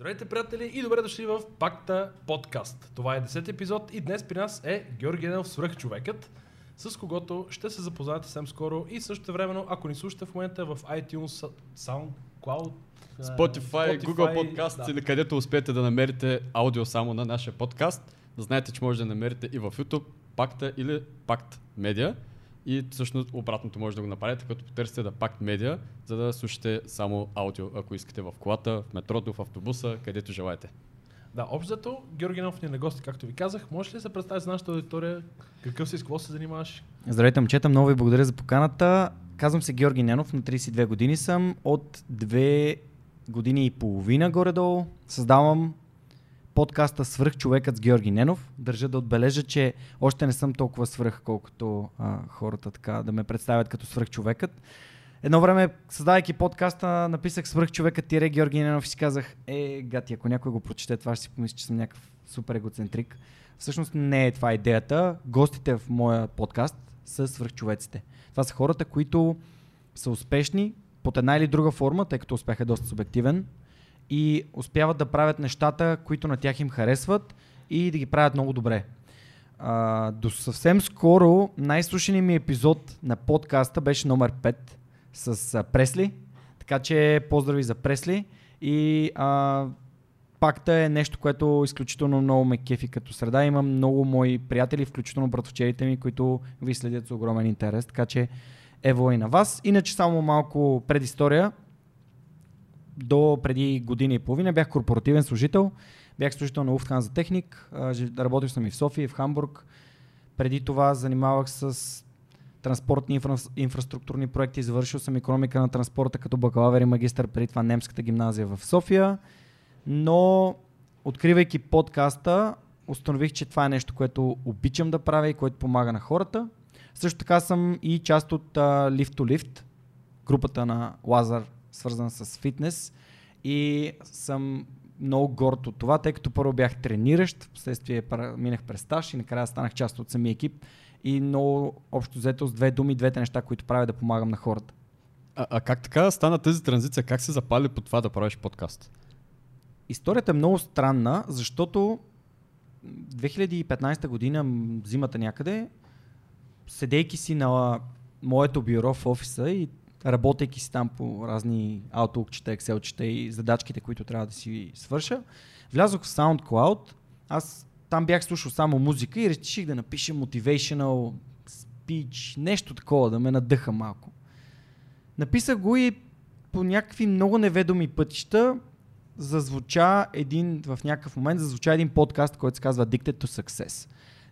Здравейте, приятели, и добре дошли в Пакта подкаст. Това е 10-ти епизод и днес при нас е Георги Енелов, свръхчовекът, с когото ще се запознаете съвсем скоро и същевременно, ако ни слушате в момента в iTunes, SoundCloud, Spotify, Google Podcast или където успеете да намерите аудио само на нашия подкаст, знаете, че може да намерите и в YouTube Пакта или Пакт Медиа. И всъщност обратното може да го направите, като потърсите да Пакт Медиа, за да слушате само аудио, ако искате в колата, в метрото, в автобуса, където желаете. Да, общото, Георги Енелов ни е на гости, както ви казах. Можеш ли да се представиш за нашата аудитория? Какъв си, с какво се занимаваш? Здравейте, момчета, много ви благодаря за поканата. Казвам се Георги Енелов, на 32 години съм, от 2 години и половина горе-долу създавам подкаста Свръхчовекът с Георги Енелов. Държа да отбележа, че още не съм толкова свръх, колкото хората така да ме представят като свръхчовекът. Едно време, създавайки подкаста, написах Свръхчовекът тире Георги Енелов и си казах, гати, ако някой го прочете, това ще си помисли, че съм някакъв супер егоцентрик. Всъщност не е това идеята. Гостите в моя подкаст са свръхчовеците. Това са хората, които са успешни под една или друга форма, тъй като успех е доста субективен, и успяват да правят нещата, които на тях им харесват и да ги правят много добре. До съвсем скоро най-слушаният ми епизод на подкаста беше номер 5 с Пресли, така че поздрави за Пресли и Пакта е нещо, което изключително много ме кефи като среда. Имам много мои приятели, включително братовчерите ми, които ви следят с огромен интерес, така че ево и на вас. Иначе само малко предистория. До преди година и половина бях корпоративен служител. Бях служител на Lufthansa Техник. Работил съм и в София, и в Хамбург. Преди това занимавах с транспортни инфраструктурни проекти. Завършил съм икономика на транспорта като бакалавър и магистър, преди това Немската гимназия в София. Но откривайки подкаста, установих, че това е нещо, което обичам да правя и което помага на хората. Също така съм и част от Lift to Lift, групата на Лазар, свързан с фитнес, и съм много горд от това, тъй като първо бях трениращ, впоследствие минах през стаж и накрая станах част от самия екип и много общо взето с две думи, двете неща, които правя, да помагам на хората. А как така стана тази транзиция? Как се запали по това да правиш подкаст? Историята е много странна, защото 2015 година, зимата някъде, седейки си на моето бюро в офиса и работейки си там по разни Outlook-чета, Excel-чета и задачките, които трябва да си свърша, влязох в SoundCloud. Аз там бях слушал само музика и реших да напиша motivational speech, нещо такова, да ме надъха малко. Написах го и по някакви много неведоми пътища в някакъв момент зазвуча един подкаст, който се казва Addicted to Success.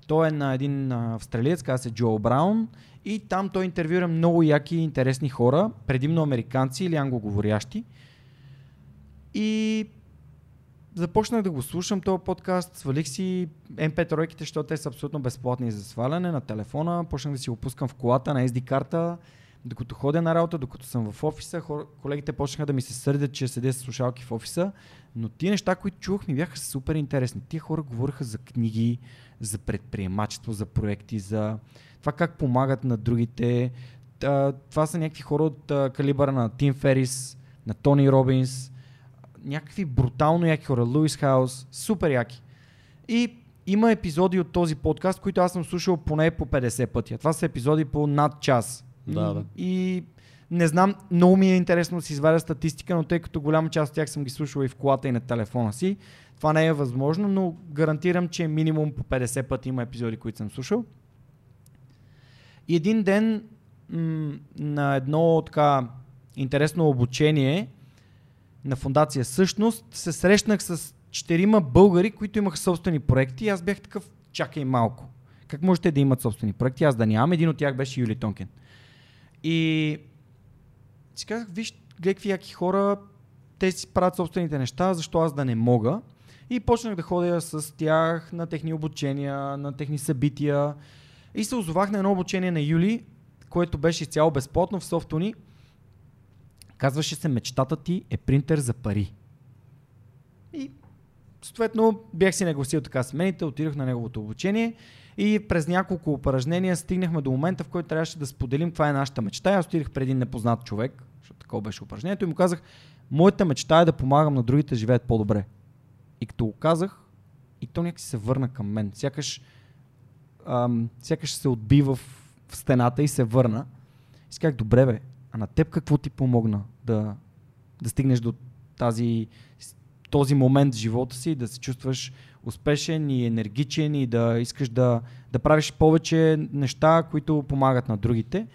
Той е на един австралиец, казва се Джоел Браун, и там той интервюира много яки и интересни хора, предимно американци или англоговорящи. И започнах да го слушам този подкаст, свалих си MP3-ките, защото те са абсолютно безплатни за сваляне на телефона, почнах да си го пускам в колата на SD карта, докато ходя на работа, докато съм в офиса. Колегите почнаха да ми се сърдят, че седя с слушалки в офиса, но тия неща, които чувах, ми бяха супер интересни. Тия хора говориха за книги, за предприемачество, за проекти, за това как помагат на другите. Това са някакви хора от калибъра на Тим Ферис, на Тони Робинс, някакви брутално яки хора, Луис Хаус, супер яки. И има епизоди от този подкаст, които аз съм слушал поне по 50 пъти. Това са епизоди по над час. Да. И не знам, много ми е интересно да си извадя статистика, но тъй като голяма част от тях съм ги слушал и в колата, и на телефона си, това не е възможно, но гарантирам, че минимум по 50 пъти има епизоди, които съм слушал. И един ден на едно така интересно обучение на фондация Същност се срещнах с 4 българи, които имаха собствени проекти, и аз бях такъв, чакай малко. Как можете да имат собствени проекти? Аз да нямам. Един от тях беше Юли Тонкин. И си казах, виж, гледай какви яки хора, те си правят собствените неща, защо аз да не мога? И почнах да ходя с тях на техни обучения, на техни събития, и се озовах на едно обучение на Юли, което беше изцяло безплатно в Софтуни. Казваше се "Мечтата ти е принтер за пари". И съответно бях си нагласил така смените, отидох на неговото обучение и през няколко упражнения стигнахме до момента, в който трябваше да споделим каква е нашата мечта. Аз отидох преди непознат човек, защото такова беше упражнението, и му казах, моята мечта е да помагам на другите да живеят по-добре. И като го казах, и то някак се върна към мен. Сякаш се отби в стената и се върна. И си казах, добре бе, а на теб какво ти помогна да стигнеш до този момент в живота си, да се чувстваш успешен и енергичен и да искаш да правиш повече неща, които помагат на другите.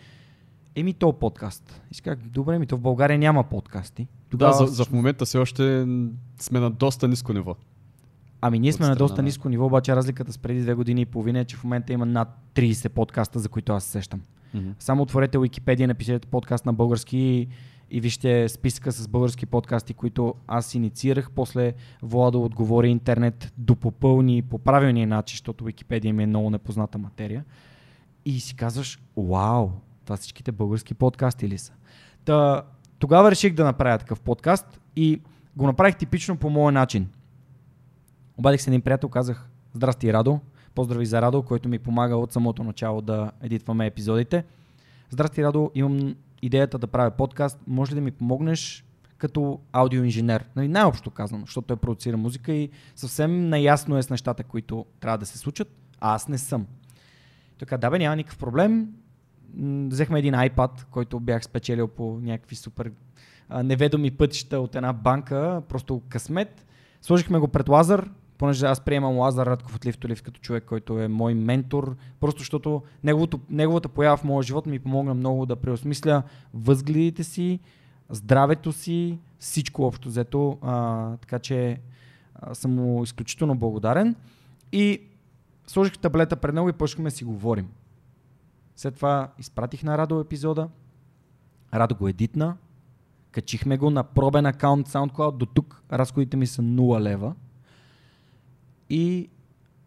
Еми то подкаст. Исках, добре, ми то в България няма подкасти. Тогава... Да, за в момента все още сме на доста ниско ниво. Ами ние сме на доста ниско ниво, обаче разликата с преди 2 години и половина е, че в момента има над 30 подкаста, за които аз се сещам. Mm-hmm. Само отворете Wikipedia, напишете подкаст на български и вижте списъка с български подкасти, които аз инициирах. После Владо отговори интернет, допопълни по правилния начин, защото Wikipedia ми е много непозната материя. И си казваш, вау, това всичките български подкасти ли са? Тогава реших да направя такъв подкаст и го направих типично по моя начин. Обадих се един приятел, казах, здрасти Радо, поздрави за Радо, който ми помага от самото начало да едитваме епизодите. Здрасти Радо, имам идеята да правя подкаст, може ли да ми помогнеш като аудиоинженер? Най-общо казано, защото той продуцира музика и съвсем наясно е с нещата, които трябва да се случат, а аз не съм. Така, да бе, няма никакъв проблем. Взехме един iPad, който бях спечелил по някакви супер неведоми пътища от една банка, просто късмет. Сложихме го пред Лазар, понеже аз приемам Лазар Радков от Лифтолив като човек, който е мой ментор, просто защото неговата поява в моя живот ми помогна много да преосмисля възгледите си, здравето си, всичко общо взето, така че съм му изключително благодарен. И сложих таблета пред него и почнахме да си говорим. След това изпратих на Радо епизода, Радо го едитна, качихме го на пробен акаунт SoundCloud, до тук разходите ми са 0 лева и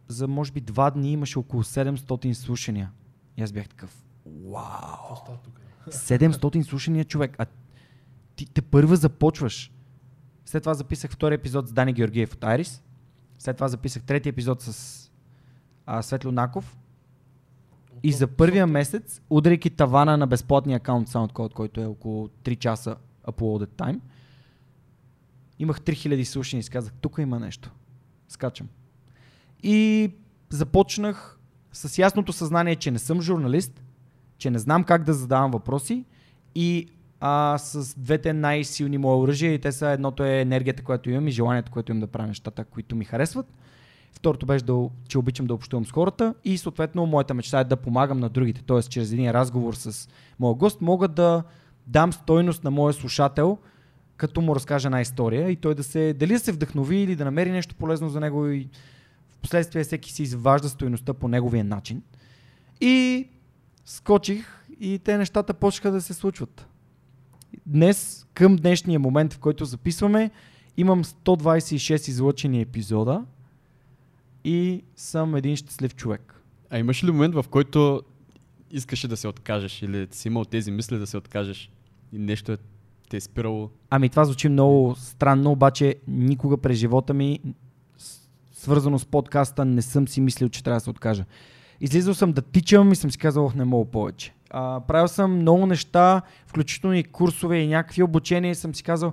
за може би 2 дни имаше около 700 слушания. И аз бях такъв, вау, 700 слушания човек, а ти те първа започваш. След това записах втори епизод с Дани Георгиев от Айрис, след това записах трети епизод с Светло Наков. И за първия месец, удряйки тавана на безплатния акаунт SoundCloud, който е около 3 часа uploaded time, имах 3000 слушания и си казах, тук има нещо. Скачам. И започнах с ясното съзнание, че не съм журналист, че не знам как да задавам въпроси и с двете най-силни мои оръжия, и те са, едното е енергията, която имам и желанието, което имам да правя нещата, които ми харесват. Второто беше, че обичам да общувам с хората и съответно моята мечта е да помагам на другите. Т.е. чрез един разговор с моя гост мога да дам стойност на моя слушател, като му разкажа една история и той дали да се вдъхнови или да намери нещо полезно за него и в последствие всеки си изважда стойността по неговия начин. И скочих и те нещата почнаха да се случват. Днес, към днешния момент, в който записваме, имам 126 излъчени епизода и съм един щастлив човек. А имаш ли момент, в който искаше да се откажеш или си имал тези мисли да се откажеш и нещо те е спирало? Ами това звучи много странно, обаче никога през живота ми, свързано с подкаста, не съм си мислил, че трябва да се откажа. Излизал съм да тичам и съм си казал, не мога повече. Правил съм много неща, включително и курсове и някакви обучения и съм си казал,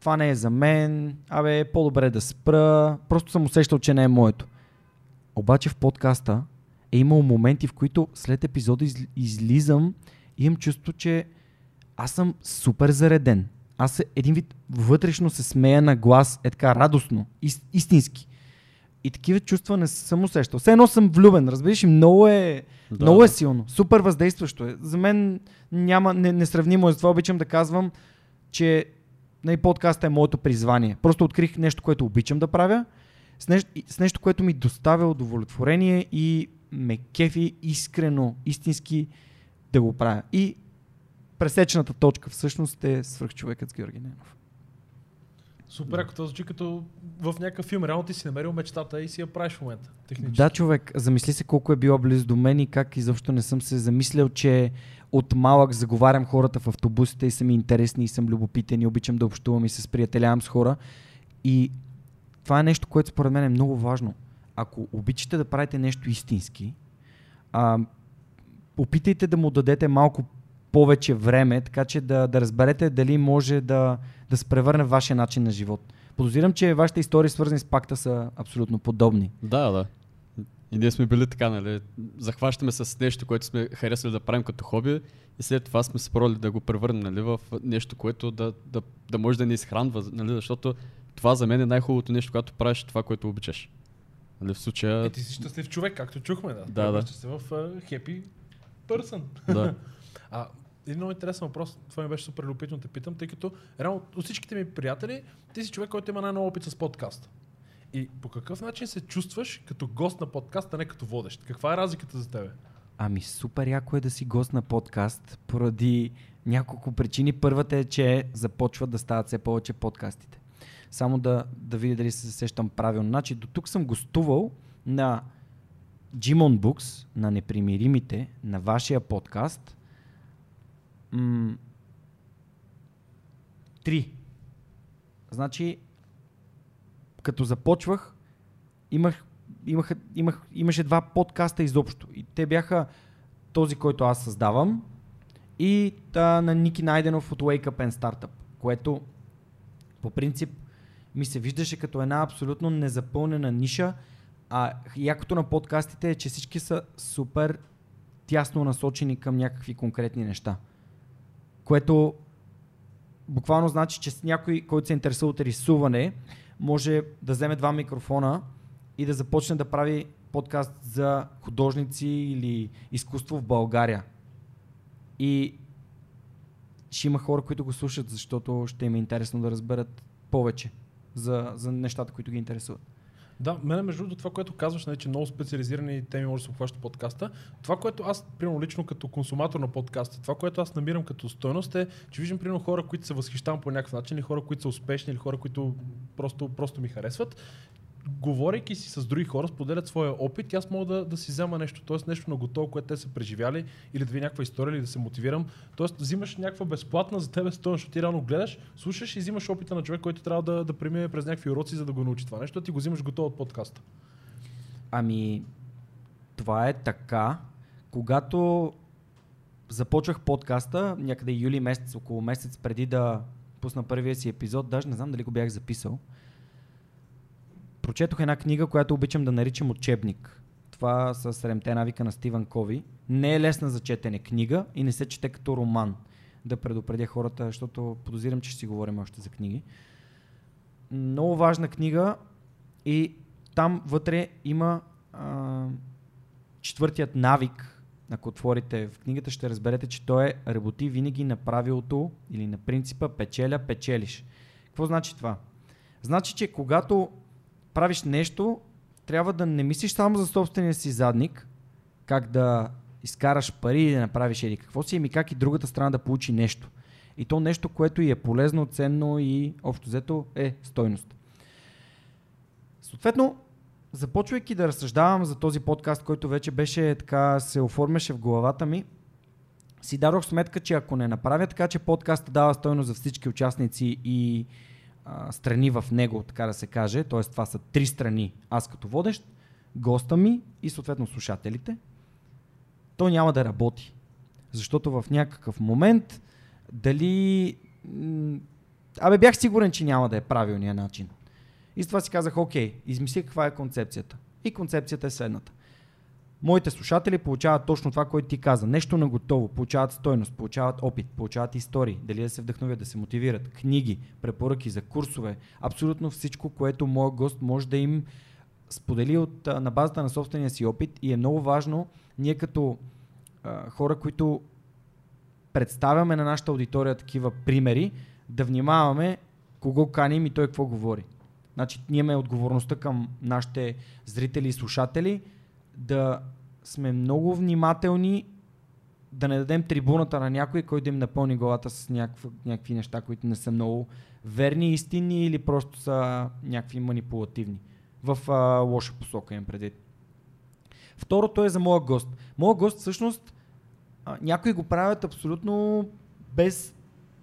това не е за мен, абе по-добре да спра, просто съм усещал, че не е моето. Обаче в подкаста е имал моменти, в които след епизода излизам и имам чувство, че аз съм супер зареден. Аз един вид вътрешно се смея на глас, е така радостно, истински. И такива чувства не съм усещал. Все едно съм влюбен, разбираш, и много е силно, супер въздействащо е. За мен няма несравнимо е, за това обичам да казвам, че подкастът е моето призвание. Просто открих нещо, което обичам да правя, с нещо, което ми доставя удовлетворение и ме кефи искрено, истински да го правя. И пресечната точка всъщност е свръхчовекът с Георги Ненов. Супер, ако това звучи като в някакъв филм. Реално ти си намерил мечтата и си я правиш в момента. Технически. Да, човек, замисли се колко е било близо до мен и как изобщо не съм се замислял, че от малък заговарям хората в автобусите и съм интересни и съм любопитен и обичам да общувам и се сприятелявам с хора. И това е нещо, което според мен е много важно. Ако обичате да правите нещо истински, опитайте да му дадете малко повече време, така че да разберете дали може да се превърне в вашия начин на живот. подозирам, че вашите истории, свързани с пакта, са абсолютно подобни. Да, да. И ние сме били така, нали, захващаме се с нещо, което сме харесали да правим като хоби и след това сме се пробвали да го превърнем, нали, в нещо, което да може да ни изхранва, нали, защото това за мен е най-хубавото нещо, когато правиш това, което обичаш. Нали, в случая... Ти си щастлив човек, както чухме, да. Да, да. Ще си в happy person. Да. Един много интересен въпрос, това ми беше супер любопитно да те питам, тъй като реално от всичките ми приятели, ти си човек, който има най-много опит с подкаста. И по какъв начин се чувстваш като гост на подкаст, а не като водещ? Каква е разликата за тебе? Ами супер яко е да си гост на подкаст поради няколко причини. Първата е, че започват да стават все повече подкастите. Само да видя дали се сещам правилно. Значи, до тук съм гостувал на Jimon Books, на Непримиримите, на вашия подкаст. 3. Значи, като започвах, имаше 2 подкаста изобщо. И те бяха този, който аз създавам, и на Ники Найденов от Wake Up and Startup, което по принцип ми се виждаше като една абсолютно незапълнена ниша. А якото на подкастите е, че всички са супер тясно насочени към някакви конкретни неща. Което буквално значи, че някой, който се интересува от рисуване, може да вземе 2 микрофона и да започне да прави подкаст за художници или изкуство в България. И ще има хора, които го слушат, защото ще им е интересно да разберат повече за нещата, които ги интересуват. Да, мене между другото това, което казваш, че много специализирани теми може да се обхваща подкаста. Това, което аз, примерно лично като консуматор на подкаста, това, което аз намирам като стойност е, че виждам примерно хора, които се възхищавам по някакъв начин, или хора, които са успешни, или хора, които просто ми харесват. Говорейки си с други хора, споделят своя опит и аз мога да си взема нещо, т.е. нещо на готово, което те са преживяли, или да ви някаква история, или да се мотивирам. Тоест, взимаш някаква безплатна за тебе стойност, защото ти реално гледаш, слушаш и взимаш опита на човек, който трябва да премине през някакви уроци, за да го научи това нещо, ти го взимаш готово от подкаста. Ами, това е така. Когато започвах подкаста, някъде юли месец, около месец преди да пусна първия си епизод, даже не знам дали го бях записал. Прочетох една книга, която обичам да наричам учебник. Това са 7 навика на Стивън Кови. Не е лесна за четене книга и не се чете като роман. Да предупредя хората, защото подозирам, че ще си говорим още за книги. Много важна книга и там вътре има 4-тият навик. Ако отворите в книгата, ще разберете, че той е работи винаги на правилото или на принципа печеля-печелиш. Какво значи това? Значи, че когато правиш нещо, трябва да не мислиш само за собствения си задник, как да изкараш пари и да направиш еди какво си, ами как и другата страна да получи нещо. И то нещо, което и е полезно, ценно и общо взето е стойност. Съответно, започвайки да разсъждавам за този подкаст, който вече беше така, се оформяше в главата ми, си дадох сметка, че ако не направя така, че подкастът дава стойност за всички участници и страни в него, така да се каже, т.е. това са 3 страни, аз като водещ, госта ми и съответно слушателите, то няма да работи. Защото в някакъв момент дали... бях сигурен, че няма да е правилният начин. И с това си казах, окей, измисли каква е концепцията. И концепцията е следната. Моите слушатели получават точно това, което ти каза. Нещо на готово, получават стойност, получават опит, получават истории, дали да се вдъхновят, да се мотивират, книги, препоръки за курсове, абсолютно всичко, което моят гост може да им сподели на базата на собствения си опит. И е много важно ние като хора, които представяме на нашата аудитория такива примери, да внимаваме кого каним и той какво говори. Значи, ние имаме отговорността към нашите зрители и слушатели, да сме много внимателни, да не дадем трибуната на някой, който да им напълни главата с някакви неща, които не са много верни, истинни или просто са някакви манипулативни. В лоша посока им предвид. Второто е за моя гост. Моя гост всъщност някои го правят абсолютно без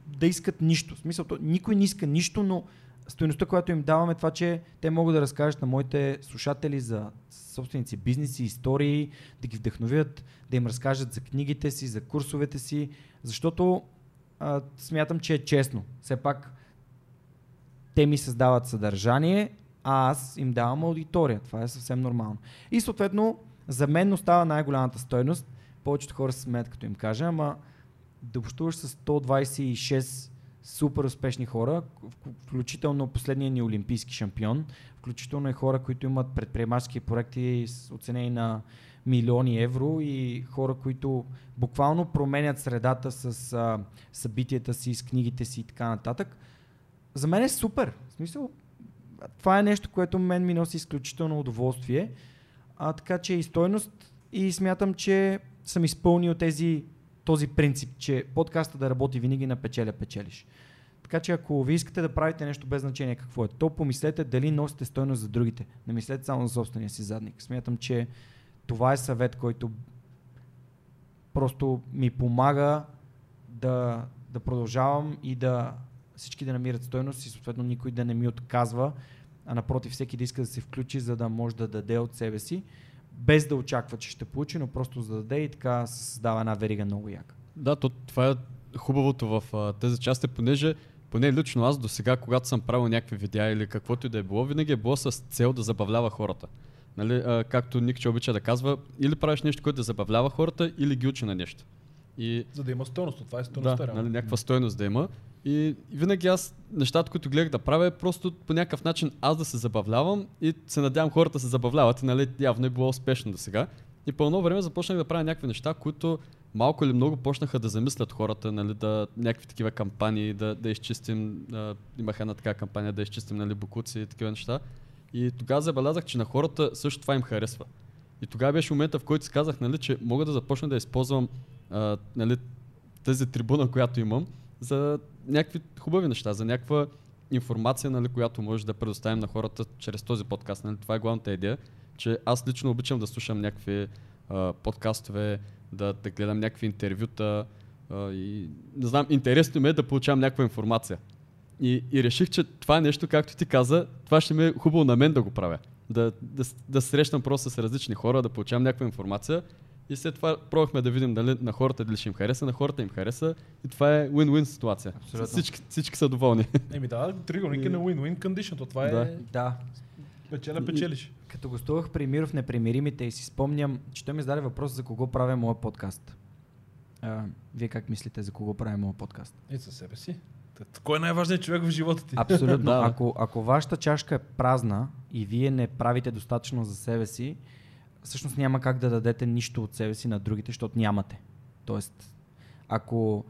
да искат нищо. В смисъл, никой не иска нищо, но стойността, която им даваме, това, че те могат да разкажат на моите слушатели за собственици бизнеси, истории, да ги вдъхновят, да им разкажат за книгите си, за курсовете си, защото смятам, че е честно. Все пак Те ми създават съдържание, а аз им давам аудитория. Това е съвсем нормално. И съответно, за мен остава най-голямата стойност. Повечето хора се смеят, като им кажа, ама да общуваш с 126 супер успешни хора, включително последния ни олимпийски шампион, включително и хора, които имат предприемачески проекти с оценени на милиони евро и хора, които буквално променят средата с събитията си, с книгите си и така нататък. За мен е супер. В смисъл, това е нещо, което мен ми носи изключително удоволствие. Така че и стойност, и смятам, че съм изпълнил този принцип, че подкаста да работи винаги на печеля-печелиш. Така че ако ви искате да правите нещо без значение какво е, то помислете дали носите стойност за другите. Не мислете само за собствения си задник. Смятам, че това е съвет, който просто ми помага да продължавам и да всички да намират стойност и съответно никой да не ми отказва, а напротив всеки да иска да се включи, за да може да даде от себе си, без да очаква, че ще получи, но просто за да даде и така се създава една верига много яка. Да, това е хубавото в тази част е, понеже поне лично аз до сега, когато съм правил някакви видеа или каквото и да е било, винаги е било с цел да забавлява хората. Нали, както Никче обича да казва, или правиш нещо, което да забавлява хората, или ги учи на нещо. И, за да има стойност, това е стойността. Да, нали, някаква стойност да има. И винаги аз нещата, които гледах да правя, е просто по някакъв начин аз да се забавлявам и се надявам хората да се забавляват и нали, явно е било успешно до сега. И по едно време започнах да правя някакви неща, които малко или много почнаха да замислят хората, нали, да, някакви такива кампании, да изчистим, имах една така кампания, да изчистим нали, бокуци и такива неща. И тогава забелязах, че на хората също това им харесва. И тогава беше момента, в който си казах, нали, че мога да започна да използвам нали, тази трибуна, която имам, за някакви хубави неща, за някаква информация, нали, която може да предоставим на хората чрез този подкаст. Нали. Това е главната идея, че аз лично обичам да слушам някакви подкастове, да гледам някакви интервюта и не знам, интересно ми е да получавам някаква информация. И реших, че това е нещо, както ти каза, това ще ми е хубаво на мен да го правя. Да срещам просто с различни хора, да получавам някаква информация и след това пробвахме да видим дали на хората дали ще им хареса, на хората им хареса и това е win-win ситуация. Всички са доволни. Еми да, триъгълник е на win-win condition, това е да. Печеля-печелиш. Като гостувах при Миров непримиримите и си спомням, че той ми зададе въпрос за кого правя моя подкаст. Вие как мислите за кого правя моя подкаст? И за себе си. Кой е най-важният човек в живота ти? Абсолютно. Ако вашата чашка е празна и вие не правите достатъчно за себе си, всъщност няма как да дадете нищо от себе си на другите, защото нямате. Тоест, ако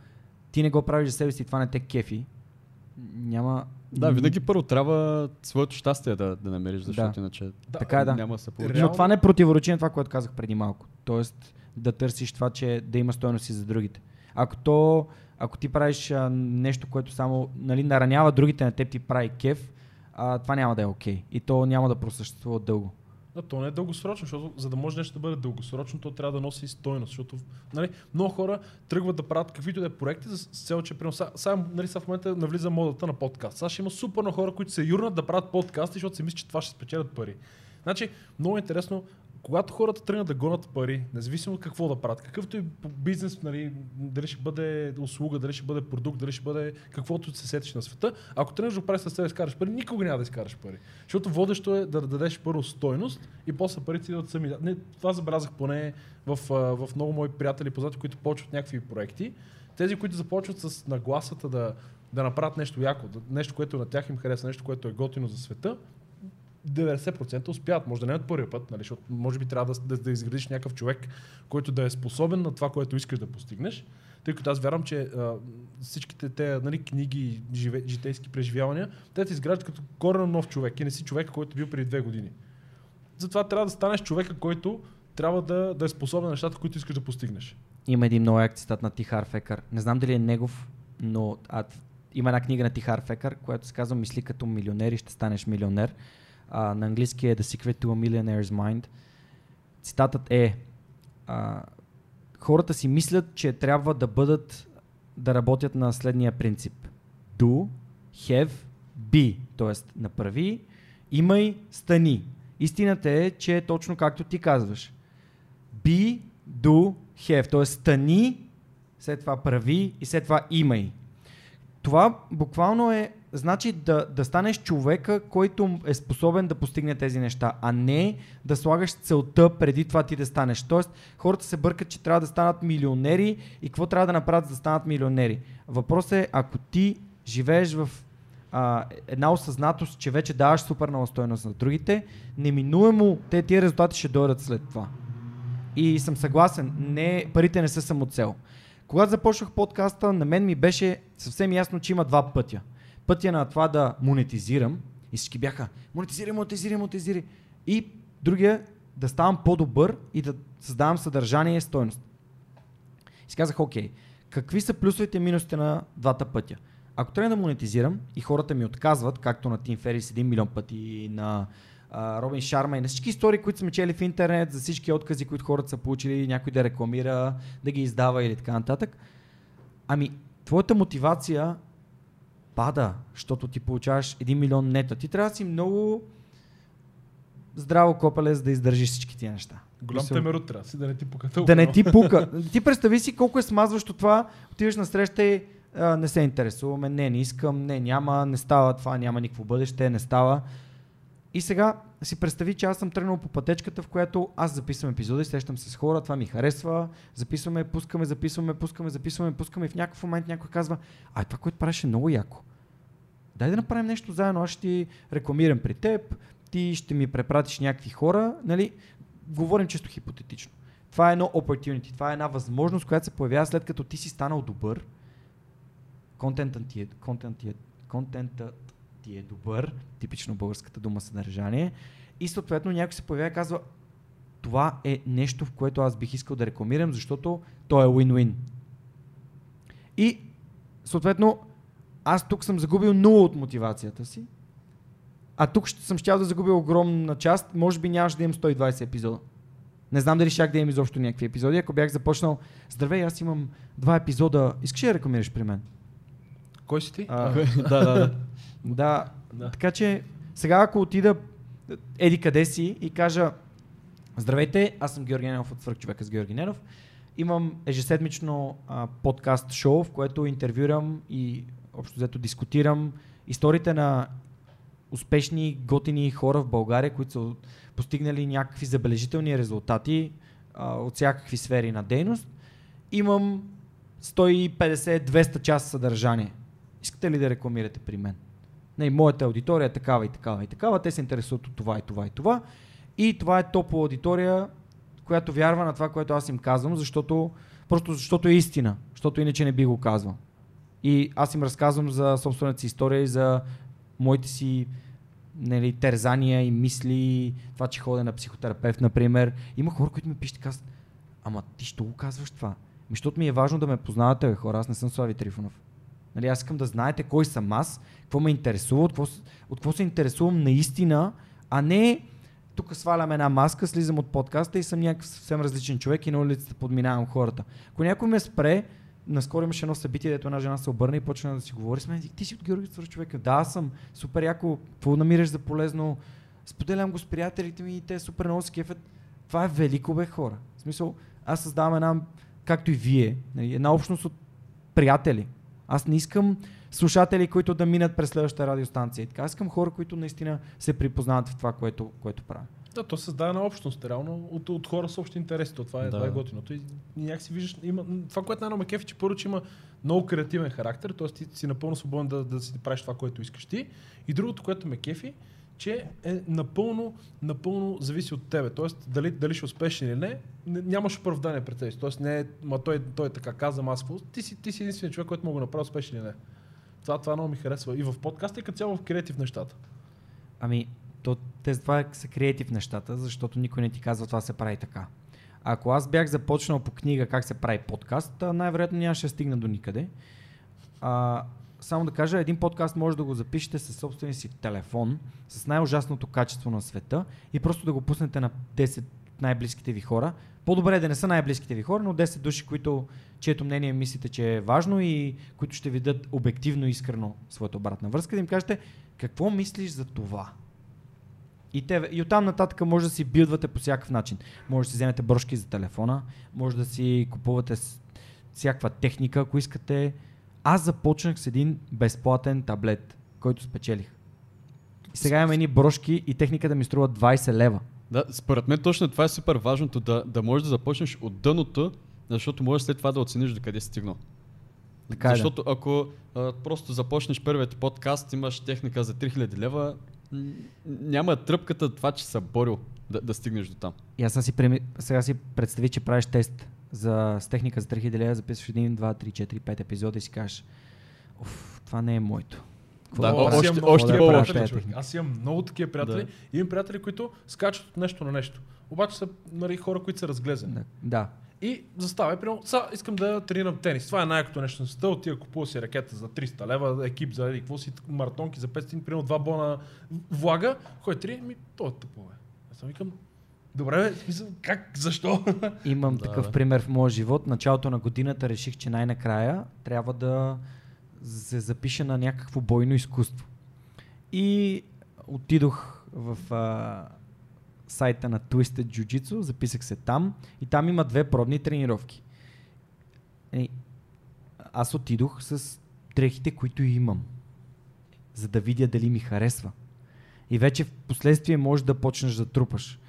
ти не го правиш за себе си и това не те кефи, няма... Да, винаги първо трябва своето щастие да намериш, защото иначе няма да се получи. Реално... Но това не противоречи на това, което казах преди малко. Тоест, да търсиш това, че да има стойност и за другите. Ако ти правиш нещо, което само нали, наранява другите на теб, ти прави кеф, това няма да е окей. И то няма да просъществува дълго. Да, то не е дългосрочно, защото за да може нещо да бъде дългосрочно, то трябва да носи и стойност. Защото нали, много хора тръгват да правят каквито и да е проекти за цел, че нали, в момента навлиза модата на подкаст. Сега ще има супер много хора, които се юрнат да правят подкасти, защото си мислят, че това ще спечелят пари. Значи, много интересно, когато хората тръгнат да гонят пари, независимо от какво да правят, какъвто и бизнес, нали, дали ще бъде услуга, дали ще бъде продукт, дали ще бъде каквото се сетиш на света, ако тръгнеш да правиш със себе изкараш пари, никога няма да изкараш пари. Защото водещо е да дадеш първо стойност и после парите идват сами. Не, това забелязах поне в много мои приятели и познати, които почват някакви проекти. Тези, които започват с нагласата да направят нещо яко, нещо, което на тях им харесва, нещо, което е готино за света, 90% успяват. Може да не от първия път, нали, защото може би трябва да изградиш някакъв човек, който да е способен на това, което искаш да постигнеш. Тъй като аз вярвам, че всичките те нали, книги и житейски преживявания, те те изграждат като коренно нов човек и не си човека, който бил преди 2 години. Затова трябва да станеш човека, който трябва да е способен на нещата, които искаш да постигнеш. Има един много як цитат на Тихар Фекър. Не знам дали е негов, но има една книга на Тихар Фекър, която се казва "Мисли като милионер и ще станеш милионер". На английски е "The Secret to a Millionaire's Mind". Цитатът е: хората си мислят, че трябва да работят на следния принцип: do, have, be. Тоест, направи, имай, стани. Истината е, че точно както ти казваш: be, do, have. Тоест, стани, след това прави и след това имай. Това буквално е значи да станеш човека, който е способен да постигне тези неща, а не да слагаш целта преди това ти да станеш. Тоест, хората се бъркат, че трябва да станат милионери и какво трябва да направят за да станат милионери. Въпросът е, ако ти живееш в една осъзнатост, че вече даваш супер нова стойност на другите, неминуемо тези резултати ще дойдат след това. И съм съгласен, не, парите не са само цел. Когато започнах подкаста, на мен ми беше съвсем ясно, че има два пътя. Пътя на това да монетизирам и всички бяха монетизирай и другия да ставам по-добър и да създавам съдържание и стойност. И си казах, окей, какви са плюсовете и минусите на двата пътя? Ако трябва да монетизирам и хората ми отказват, както на Тим Ферис 1 милион пъти, на Робин Шарма и на всички истории, които сме чели в интернет, за всички откази, които хората са получили, някой да рекламира, да ги издава или така нататък. Ами, твоята мотивация пада, защото ти получаваш 1 милион нета. Ти трябва да си много здраво копале, за да издържиш всички тия неща. Голям темерот трябва си, да не ти пука толкова. Да не ти пука. Ти представи си колко е смазващо това, отиваш на среща и не се интересуваме, не искам, няма, не става това, няма никакво бъдеще, не става. И сега си представи, че аз съм тръгнал по пътечката, в която аз записвам епизоди, срещам се с хора, това ми харесва, записваме, пускаме и в някакъв момент някой казва, това, което правиш е много яко. Дай да направим нещо заедно, аз ще ти рекламирам при теб, ти ще ми препратиш някакви хора, нали? Говорим чисто хипотетично. Това е едно opportunity, това е една възможност, която се появява след като ти си станал добър. Контентът ти е добър, типично българската дума съдържание, и съответно някой се появява и казва, това е нещо, в което аз бих искал да рекламирам, защото то е win-win. И съответно аз тук съм загубил 0 от мотивацията си, а тук съм щял да загубя огромна част, може би нямаше да имам 120 епизода. Не знам дали щях да имам изобщо някакви епизоди, ако бях започнал, здравей, аз имам 2 епизода, искаш ли да рекламираш при мен? Кой си ти? Да. Така че сега ако отида еди къде си и кажа здравейте, аз съм Георги Ненов от Свръхчовека с Георги Ненов. Имам ежеседмично подкаст шоу, в което интервюрам и общо взето дискутирам историите на успешни, готини хора в България, които са постигнали някакви забележителни резултати от всякакви сфери на дейност. Имам 150-200 часа съдържание. Искате ли да рекламирате при мен? Не, моята аудитория е такава. Те се интересуват от това. И това е топла аудитория, която вярва на това, което аз им казвам, защото е истина. Защото иначе не би го казвал. И аз им разказвам за собствената си история и за моите си терзания и мисли, това, че ходя на психотерапевт, например. Има хора, които ми пишат и казват, ама ти що го казваш това? Защото ми е важно да ме познавате, хора, аз не съм Слави Трифонов. Нали, аз искам да знаете кой съм аз, какво ме интересува, от какво се интересувам наистина, а не тук свалям една маска, слизам от подкаста и съм някакъв съвсем различен човек и на улицата подминавам хората. Ако някой ме спре, наскоро имаше едно събитие, дето една жена се обърна и почна да си говори с мен, ти си от Георги Свръхчовека. Да, аз съм супер яко, какво намираш за полезно, споделям го с приятелите ми и те супер много се кефят. Това е велико, бе, хора. В смисъл, аз създавам една, както и вие, една общност от приятели. Аз не искам слушатели, които да минат през следващата радиостанция. Така, аз искам хора, които наистина се припознават в това, което правя. Да, то създава една общност, реално, от хора с общи интереси. Това е готиното. И някакси виждаш, това, което най-много ме кефи, че първо, че има много креативен характер, т.е. ти си напълно свободен да си правиш това, което искаш ти. И другото, което ме кефи, че е напълно зависи от тебе. Тоест, дали ще успеш или не, нямаш оправдание пред тебе. Тоест, не е, той така каза, масово. Ти си единствен човек, който мога да направя успеш или не. Това много ми харесва. И в подкаста, и като цяло в креатив нещата. Това са креатив нещата, защото никой не ти казва, това се прави така. Ако аз бях започнал по книга как се прави подкаст, най-вероятно нямаше да стигна до никъде. Само да кажа, един подкаст може да го запишете със собствения си телефон, с най-ужасното качество на света и просто да го пуснете на 10 най-близките ви хора. По-добре е да не са най-близките ви хора, но 10 души, чието мнение мислите, че е важно и които ще ви дадат обективно искрено своята обратна връзка, да им кажете какво мислиш за това. И оттам нататък може да си билдвате по всякакъв начин. Може да си вземете брошки за телефона, може да си купувате всякаква техника, ако искате. Аз започнах с един безплатен таблет, който спечелих. И сега имам едни брошки и техниката ми струва 20 лева. Да, според мен точно това е супер важното, да можеш да започнеш от дъното, защото можеш след това да оцениш до къде си стигнал. Така, защото да. Ако просто започнеш първият подкаст, имаш техника за 3000 лева, няма тръпката това, че са борил да стигнеш до там. И аз сега си представи, че правиш тест с техника за 3000 лева, записваш 1, 2, 3, 4, 5 епизода и си кажеш, това не е моето. Да, още по-лошо. Аз имам много такива приятели. Да. Имам приятели, които скачат от нещо на нещо. Обаче са хора, които са разглезени. Да. И заставай, примерно, искам да тренирам тенис. Това е най-якото нещо на света. Отива, купува си ракета за 300 лева, екип за какво си, маратонки за 500, примерно 2 бона влага. Кой три? То е тъпо, бе. Аз съм викам, добре, как, защо? Имам такъв пример в моя живот. Началото на годината реших, че най-накрая трябва да се запиша на някакво бойно изкуство. И отидох в сайта на Twisted Jiu-Jitsu, записах се там и там има 2 пробни тренировки. Аз отидох с дрехите, които имам, за да видя дали ми харесва. И вече в последствие можеш да почнеш да трупаш.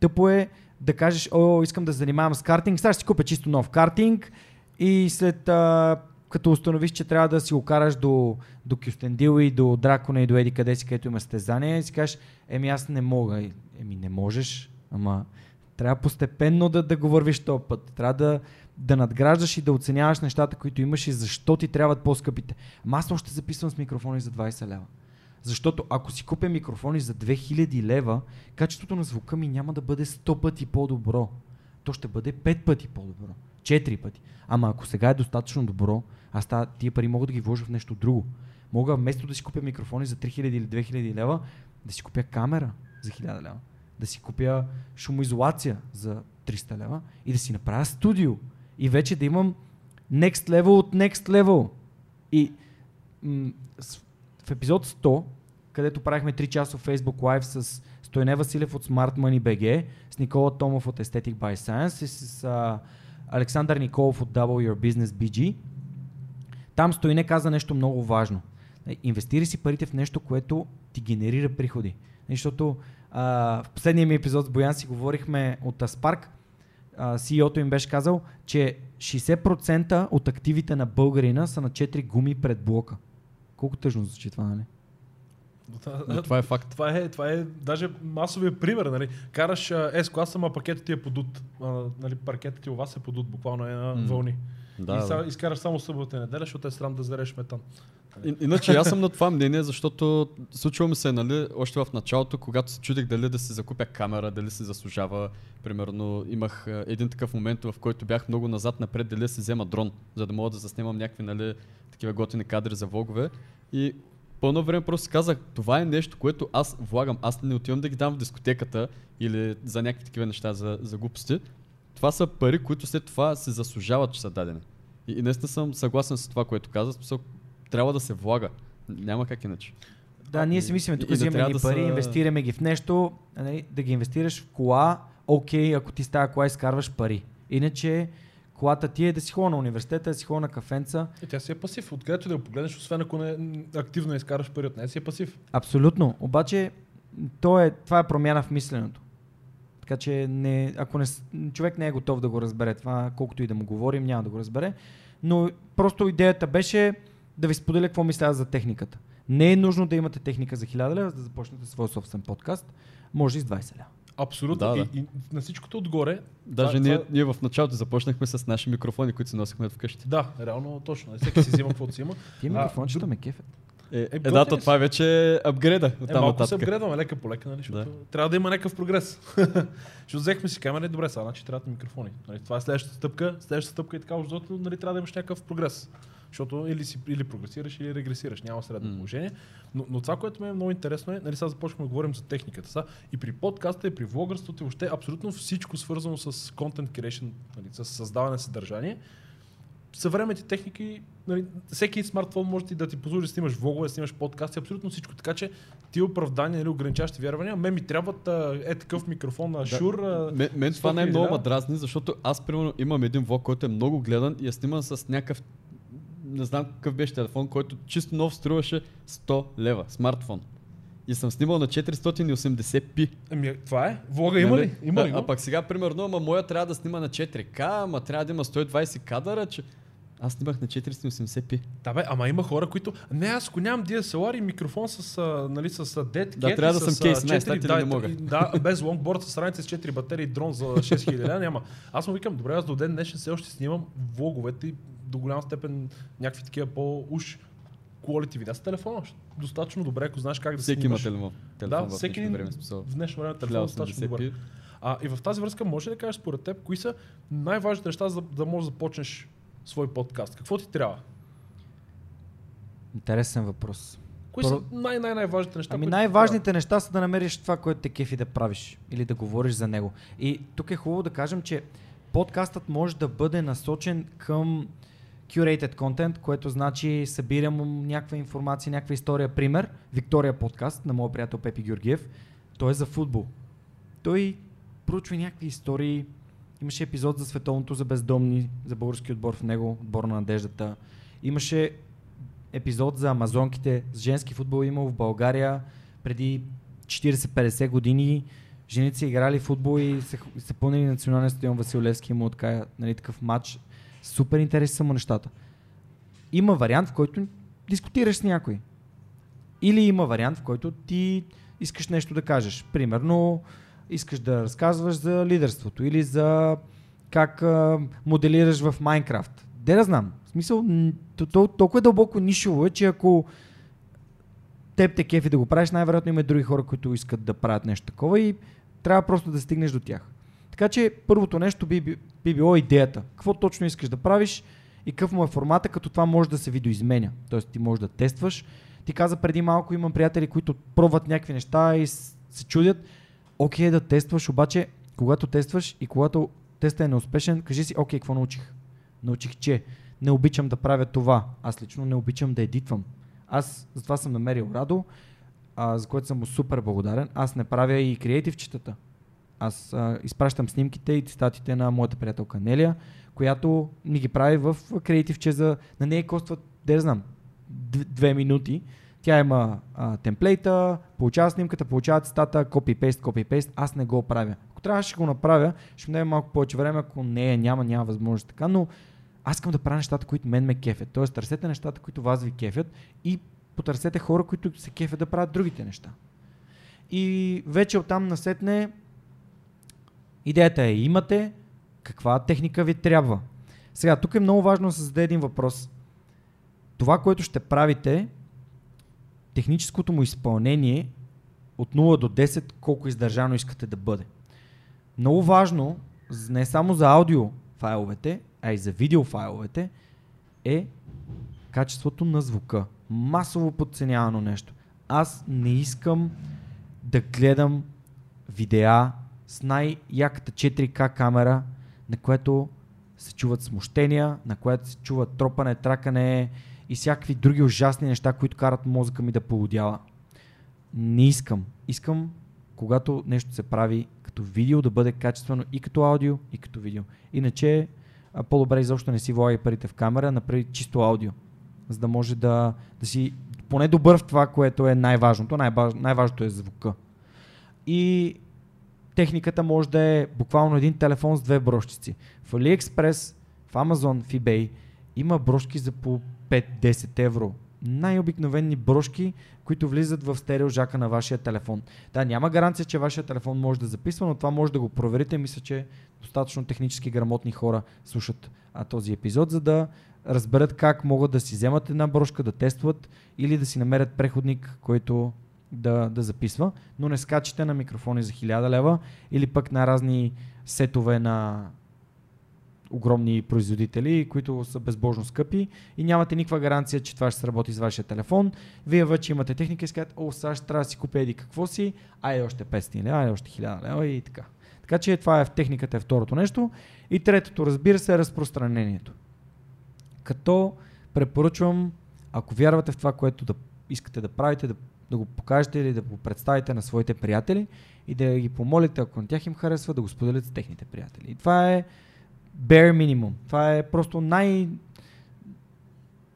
Тъпо е да кажеш, искам да занимавам с картинг, сега ще си купя чисто нов картинг. И след като установиш, че трябва да си го караш до Кюстендил и до Дракона и до еди къде си, където има състезание, и си кажеш, аз не мога. Не можеш, ама трябва постепенно да го вървиш този път. Трябва да надграждаш и да оценяваш нещата, които имаш и защо ти трябват по-скъпите. Ама аз още записвам с микрофони за 20 лева. Защото ако си купя микрофони за 2000 лева, качеството на звука ми няма да бъде 100 пъти по-добро. То ще бъде 5 пъти по-добро. 4 пъти. Ама ако сега е достатъчно добро, аз тия пари мога да ги вложа в нещо друго. Мога вместо да си купя микрофони за 3000 или 2000 лева, да си купя камера за 1000 лева, да си купя шумоизолация за 300 лева и да си направя студио. И вече да имам next level от next level. И в епизод 100, където правихме 3 часов Facebook Live с Стойне Василев от Smart Money BG, с Никола Томов от Aesthetic by Science и с Александър Николов от Double Your Business BG. Там Стойне каза нещо много важно. Инвестирай си парите в нещо, което ти генерира приходи. Защото в последния ми епизод с Боян си говорихме от Аспарк. CEO-то им беше казал, че 60% от активите на българина са на 4 гуми пред блока. Колко тъжно звучи това, нали? Но това е факт. Това е даже масовия пример, нали? Караш S-класа, ама пакетът ти е подут. Нали, паркетът ти у вас е подут, буквално на вълни. Да, и изкараш само събота и неделя, защото е срам да зареш метан. Иначе аз съм на това мнение, защото случва ми се, нали, още в началото, когато се чудих дали да си закупя камера, дали се заслужава. Примерно имах един такъв момент, в който бях много назад-напред, дали си взема дрон, за да мога да заснемам някакви, нали, такива готини кадри за влогове. И пълно време просто казах, това е нещо, което аз влагам. Аз не отивам да ги дам в дискотеката или за някакви такива неща, за глупости. Това са пари, които след това се заслужават, че са дадени. И наистина съм съгласен с това, което казах. Трябва да се влага. Няма как иначе. Да, ние си мислим, тук взимаме ги пари, инвестираме ги в нещо, да ги инвестираш в кола. Окей, ако ти става кола, изкарваш пари. Иначе колата ти е да си ходя на университета, да си ходя на кафенца. И тя си е пасив. Откъдето да го погледнеш, освен ако не активно изкараш пари от нея, си е пасив. Абсолютно. Обаче това е промяна в мисленето. Така че ако човек не е готов да го разбере това, колкото и да му говорим, няма да го разбере. Но просто идеята беше да ви споделя какво мисля за техниката. Не е нужно да имате техника за 1000 лева, за да започнете своя собствен подкаст. Може и с 20 лева. Абсолютно. Да, и на всичкото отгоре. Даже ние в началото започнахме с наши микрофони, които си носихме вкъщи. Да, реално точно. Всеки си взима каквото си има. Тие микрофончета ме кефят. Да, това вече апгрейда. Малко се апгрейдваме лека по лека, нали, защото трябва да има някакъв прогрес. Защото взехме си камера, добре, сега значи трябват микрофони. Нали, това е следващата стъпка и така, защото нали, трябва да имаш някакъв прогрес. Защото или прогресираш, или регресираш, няма средно положение. Но това, което ми е много интересно е, нали, сега започваме да говорим за техниката. Сега и при подкаста, и при влогърството, и въобще абсолютно всичко свързано с content creation, нали, с създаване съдържание. Съвременните техники, нали, всеки смартфон може да ти позволи да снимаш влогове, да снимаш подкасти, абсолютно всичко. Така че тия оправдания или ограничащи вярвания, ми трябват такъв микрофон на Шур. Мен това най-много ме дразни, защото аз примерно имам един влог, който е много гледан и е сниман с някакъв не знам какъв беше телефон, който чисто нов струваше 100 лева, смартфон. И съм снимал на 480p. Ами, това е? Влога има ли? Има да, ли го? А пак сега, примерно, ама моя трябва да снима на 4K, ама трябва да има 120 кадъра, че... Аз снимах на 480p. Да бе, ама има хора, които... Не, аз ако нямам DSLR и микрофон с, нали, с dead cat... Да, трябва да съм кейс, не мога. Да, без лонгборд с раница с 4 батерии, дрон за 6000 лв. няма. Аз му викам, добре, аз до ден днешен все още снимам влоговете и до голяма степен някакви такива по-уш... quality видеа с телефона. Достатъчно добре, ако знаеш как да всеки снимаш. Всеки има телефон. Да, всеки в днешно време телефон е достатъчно добър. И в тази връзка може ли да кажеш според теб, кои са най-важните неща, за да можеш да започнеш свой подкаст? Какво ти трябва? Интересен въпрос. Кои са най-важните неща? Ами най-важните неща са да намериш това, което те кефи да правиш или да говориш за него. И тук е хубаво да кажем, че подкастът може да бъде насочен към curated content, което значи събирам някаква информация, някаква история. Пример, Виктория подкаст на моя приятел Пепи Георгиев, той е за футбол. Той проучва някакви истории, имаше епизод за световното за бездомни, за български отбор в него, отбор на надеждата. Имаше епизод за амазонките, с женски футбол имал в България преди 40-50 години. Жените са играли футбол и са пълнили националния стадион Васил Левски, имал така, нали, такъв матч. Супер интересни са му нещата. Има вариант, в който дискутираш с някой. Или има вариант, в който ти искаш нещо да кажеш. Примерно, искаш да разказваш за лидерството или за как моделираш в Майнкрафт. Де да знам. В смисъл, толкова дълбоко нишово е, че ако теб те кефи да го правиш, най-вероятно има други хора, които искат да правят нещо такова и трябва просто да стигнеш до тях. Така че първото нещо би било идеята. Какво точно искаш да правиш и какъв му е формата, като това може да се видоизменя. Тоест ти можеш да тестваш. Ти каза преди малко, имам приятели, които пробват някакви неща и се чудят. Окей, да тестваш, обаче когато тестваш и когато тестът е неуспешен, кажи си, окей, какво научих? Научих, че не обичам да правя това. Аз лично не обичам да едитвам. Аз затова съм намерил Радо, за което съм супер благодарен. Аз не правя и креативчетата. Аз изпращам снимките и цитатите на моята приятелка Нелия, която ми ги прави в креативче за... На нея костват, да знам, 2 минути. Тя има темплейта, получава снимката, получава цитата, копи-пейст. Аз не го правя. Ако трябваше ще го направя, ще ми даде малко повече време, ако нея няма възможност така, но аз искам да правя нещата, които мен ме кефят. Тоест, търсете нещата, които вас ви кефят и потърсете хора, които се кефят да правят другите неща. И вече оттам насетне идеята е, имате каква техника ви трябва. Сега, тук е много важно да се зададе един въпрос. Това, което ще правите, техническото му изпълнение от 0 до 10, колко издържано искате да бъде. Много важно, не само за аудиофайловете, а и за видеофайловете, е качеството на звука. Масово подценявано нещо. Аз не искам да гледам видеа с най-яката 4К камера, на която се чуват смущения, на която се чуват тропане, тракане и всякакви други ужасни неща, които карат мозъка ми да полудява. Не искам. Искам, когато нещо се прави като видео, да бъде качествено и като аудио, и като видео. Иначе по-добре изобщо не си влагай парите в камера, направи чисто аудио, за да може да си поне добър в това, което е най-важното. Най-важното е звука. И техниката може да е буквално един телефон с 2 брошчици. В AliExpress, в Amazon, в eBay има брошки за по 5-10 евро. Най-обикновени брошки, които влизат в стерео жака на вашия телефон. Да, няма гаранция, че вашия телефон може да записва, но това може да го проверите. Мисля, че достатъчно технически грамотни хора слушат този епизод, за да разберат как могат да си вземат една брошка, да тестват или да си намерят преходник, който да записва, но не скачате на микрофони за 1000 лева или пък на разни сетове на огромни производители, които са безбожно скъпи и нямате никаква гаранция, че това ще сработи с вашия телефон. Вие вече имате техника и си казвате, сега ще трябва да си купя еди какво си, айде още 500 лева, айде още 1000 лева и така. Така че това е в техниката, е второто нещо. И третото, разбира се, е разпространението. Като препоръчвам, ако вярвате в това, което да искате да правите, да го покажете или да го представите на своите приятели и да ги помолите, ако на тях им харесва, да го споделят с техните приятели. И това е bare minimum. Това е просто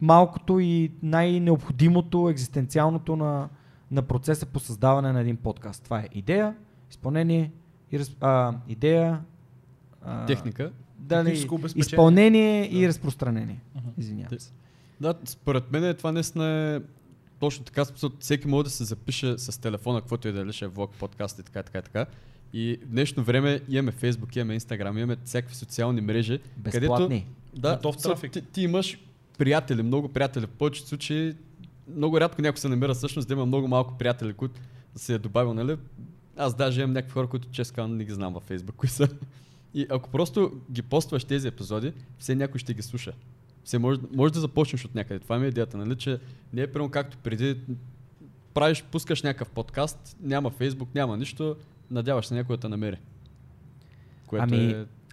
малкото и най-необходимото, екзистенциалното на процеса по създаване на един подкаст. Това е идея, изпълнение, техника, техническо обезпечение. Изпълнение и разпространение. Извинявам се. Да, според мен това наистина е точно така, всеки може да се запише с телефона, каквото и да лише влог, подкаст и така. И в днешно време имаме Facebook, имаме Instagram, имаме всякакви социални мрежи. Безплатни. Готов трафик. Ти имаш приятели, много приятели. В повечето случаи много рядко някой се намира всъщност да има много малко приятели, които се е добавил, нали? Аз даже имам някакви хора, които честно не ги знам във Facebook, кои са. И ако просто ги постваш тези епизоди, все някой ще ги слуша. Все може да започнеш от някъде. Това ми е идеята, нали? Че не е прямо както преди правиш, пускаш някакъв подкаст, няма Facebook, няма нищо, надяваш се някой да те намери.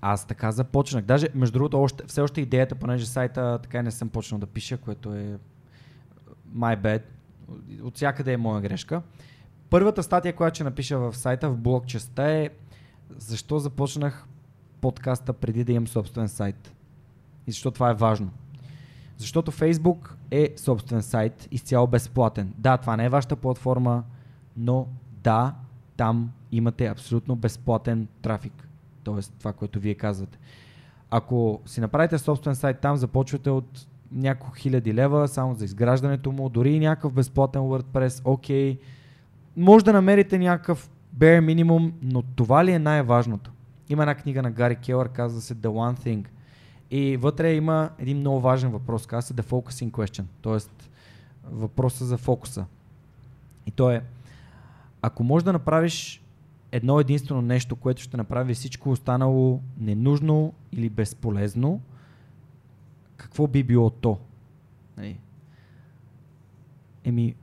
Аз така започнах. Даже, между другото, все още идеята, понеже сайта така и не съм почнал да пиша, което е my bad. От всякъде е моя грешка. Първата статия, която ще напиша в сайта, в блог частта е защо започнах подкаста преди да имам собствен сайт. И защо това е важно. Защото Facebook е собствен сайт, изцяло безплатен. Да, това не е вашата платформа, но да, там имате абсолютно безплатен трафик. Тоест това, което вие казвате. Ако си направите собствен сайт там, започвате от няколко хиляди лева, само за изграждането му, дори и някакъв безплатен WordPress, окей. Може да намерите някакъв bare minimum, но това ли е най-важното? Има една книга на Гари Келър, казва се The One Thing. И вътре има един много важен въпрос, казва се The Focusing Question, т.е. въпроса за фокуса. И то е, ако можеш да направиш едно единствено нещо, което ще направи всичко останало ненужно или безполезно, какво би било то? Еми,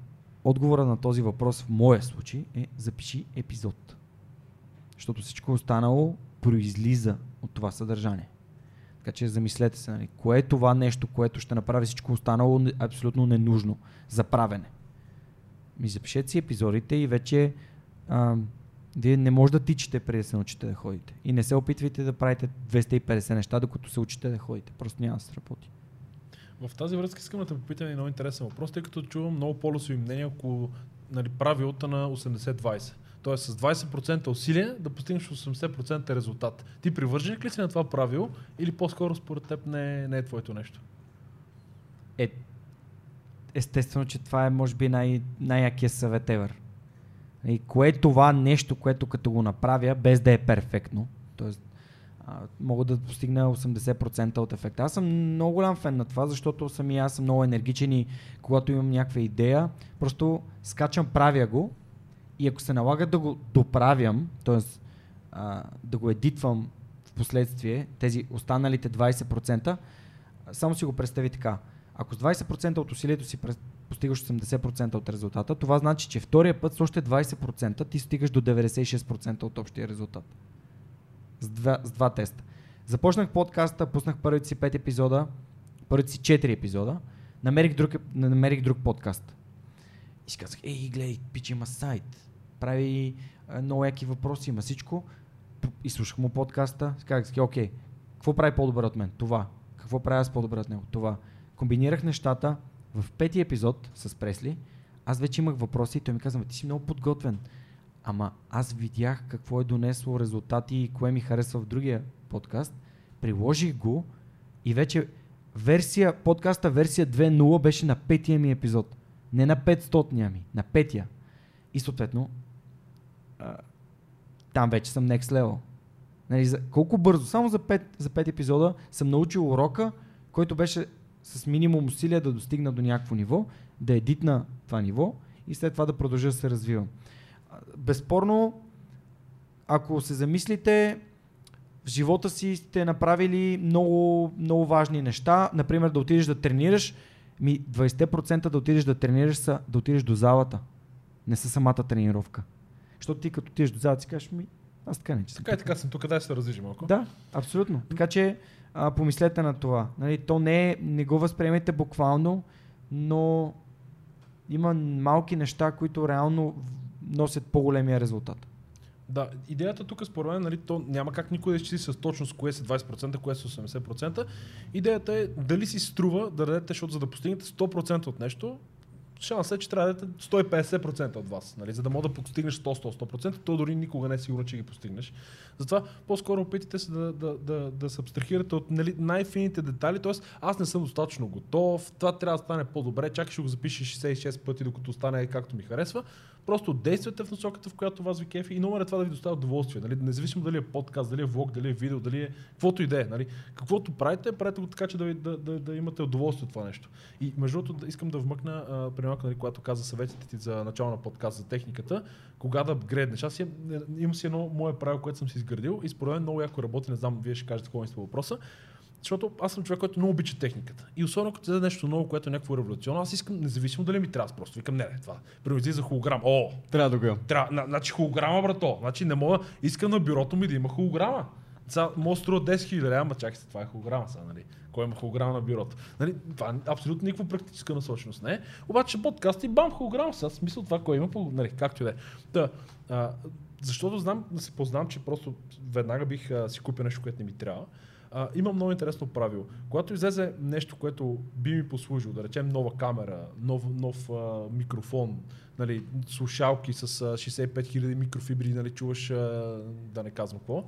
отговорът на този въпрос в моя случай е запиши епизод. Защото всичко останало произлиза от това съдържание. Така че замислете се, нали, кое е това нещо, което ще направи всичко останало абсолютно ненужно за правене. Ми запишете си епизодите и вече вие не може да тичате преди да се научите да ходите. И не се опитвайте да правите 250 неща, докато се учите да ходите. Просто няма да се работи. В тази връзка искам да те попитам един много интересен въпрос, тъй като чувам много полюсови мнения около, нали, правилото на 80-20. Тоест с 20% усилие да постигнеш 80% резултат. Ти привърженик ли си на това правило или по-скоро според теб не е твоето нещо? Естествено, че това е може би най-якият съвет ever. И кое е това нещо, което като го направя, без да е перфектно, т.е. мога да постигна 80% от ефекта. Аз съм много голям фен на това, защото аз съм много енергичен и когато имам някаква идея, просто скачам, правя го и ако се налага да го доправям, т.е. да го едитвам в последствие, тези останалите 20%, само си го представи така. Ако с 20% от усилието си постигаш 80% от резултата, това значи, че втория път с още 20% ти стигаш до 96% от общия резултат. С два теста. Започнах подкаста, пуснах първите си 5 епизода, първите си 4 епизода, намерих друг подкаст. И си казах, гледай, пич, има сайт, прави много яки въпроси, има всичко. И слушах му подкаста, казах, окей, какво прави по-добър от мен? Това. Какво прави аз по-добър от него? Това. Комбинирах нещата. В петия епизод с Пресли, аз вече имах въпроси и той ми каза, ти си много подготвен. Ама аз видях какво е донесло резултати и кое ми харесва в другия подкаст. Приложих го и вече подкаста версия 2.0 беше на петия ми епизод. Не на 500-ния ми, на петия. И съответно, там вече съм next level. Нали, колко бързо, само за 5 епизода съм научил урока, който беше с минимум усилия да достигна до някакво ниво, да едитна това ниво и след това да продължа да се развивам. Безспорно, ако се замислите, в живота си сте направили много, много важни неща. Например, да отидеш да тренираш, 20% да отидеш да тренираш са да отидеш до залата. Не са самата тренировка. Защото ти като отидеш до залата си кажеш, аз така не че съм. Така съм тук, дай се разлижи малко. Да, абсолютно. Така че помислете на това. Нали, то не го възприемете буквално, но има малки неща, които реално носят по-големия резултат. Да, идеята тук според мен, нали, то няма как никой да изчисли с точност кое си 20%, кое си 80%. Идеята е дали си струва да дадете, защото за да постигнете 100% от нещо, шансът е, че трябва да дадете 150% от вас, нали, за да може да постигнеш 100%, то дори никога не е сигурно, че ги постигнеш. Затова по-скоро опитайте се да се абстрахирате от, нали, най-фините детали, т.е. аз не съм достатъчно готов, това трябва да стане по-добре, чакай ще го запишеш 66 пъти, докато стане както ми харесва. Просто действате в насоката, в която вас ви кефи, и номер е това да ви доставя удоволствие, нали, независимо дали е подкаст, дали е влог, дали е видео, дали е каквото и да е, нали. Каквото правите, правете го така, че да имате удоволствие от това нещо. И между другото искам да вмъкна примерно, нали, когато каза съветите ти за начална подкаст за техниката, кога да греднеш. Аз имам си едно мое правило, което съм си изградил и според мен много яко работи, не знам, вие ще кажете какво ми сте въпроса. Защото аз съм човек, който много обича техниката. И особено като даде нещо ново, което е някакво революционно, аз искам, независимо дали ми трябва, просто викам, не, това. Привези за холограм. О, трябва да го имам. Значи холограма, брато. Значи не мога, искам на бюрото ми да има холограма. Може струва 10 000 лв., ама чакай се, това е холограма сега, нали? Кой има холограма на бюрото? Нали? Това абсолютно никаква практическа насоченост не е. Обаче подкаст и бам, холограма сега, смисъл това, кой има, нали, както и да е. Защото знам, да се познам, че просто веднага бих си купил нещо, което не ми трябва. Има много интересно правило. Когато излезе нещо, което би ми послужило, да речем нова камера, нов микрофон, нали, слушалки с 65 000 микрофибри, нали, чуваш, да не казвам какво,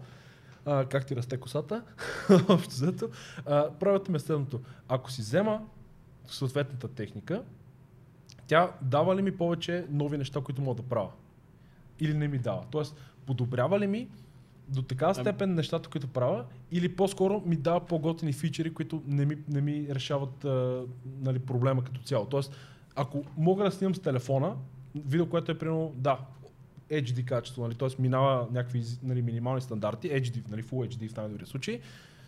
как ти расте косата, правят ми следното. Ако си взема съответната техника, тя дава ли ми повече нови неща, които мога да правя? Или не ми дава? Тоест, подобрява ли ми до такава степен нещата, които правя, или по-скоро ми дава по-готини фичери, които не ми решават, нали, проблема като цяло. Тоест, ако мога да снимам с телефона, видео, което е примерно, да, HD качество, нали, т.е. минава някакви, нали, минимални стандарти, HD, нали, Full HD в най-добрия случай,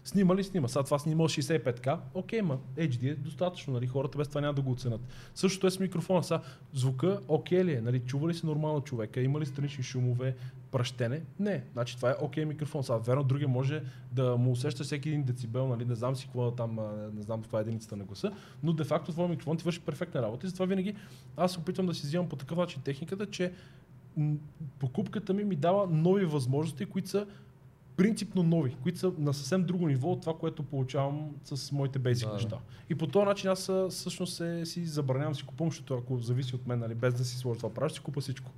снима ли снима? Сега това снима 65K, окей, ма HD е достатъчно, нали, хората без това няма да го оценят. Същото е с микрофона, сега звука окей ли е, нали, чува ли се нормално човека, има ли странични шумове, пръщене? Не, значи това е окей микрофон, сега верно другия може да му усеща всеки един децибел, нали, не знам си какво там, не знам каква е единицата на гласа, но де факто твой микрофон ти върши перфектна работа и затова винаги аз опитвам да си взимам по такъв начин техниката, че покупката ми дава нови възможности, които са принципно нови, които са на съвсем друго ниво от това, което получавам с моите basic неща. И по този начин аз всъщност си забранявам си купувам, защото ако зависи от мен, нали, без да си сложа това правиш, си купа всичко.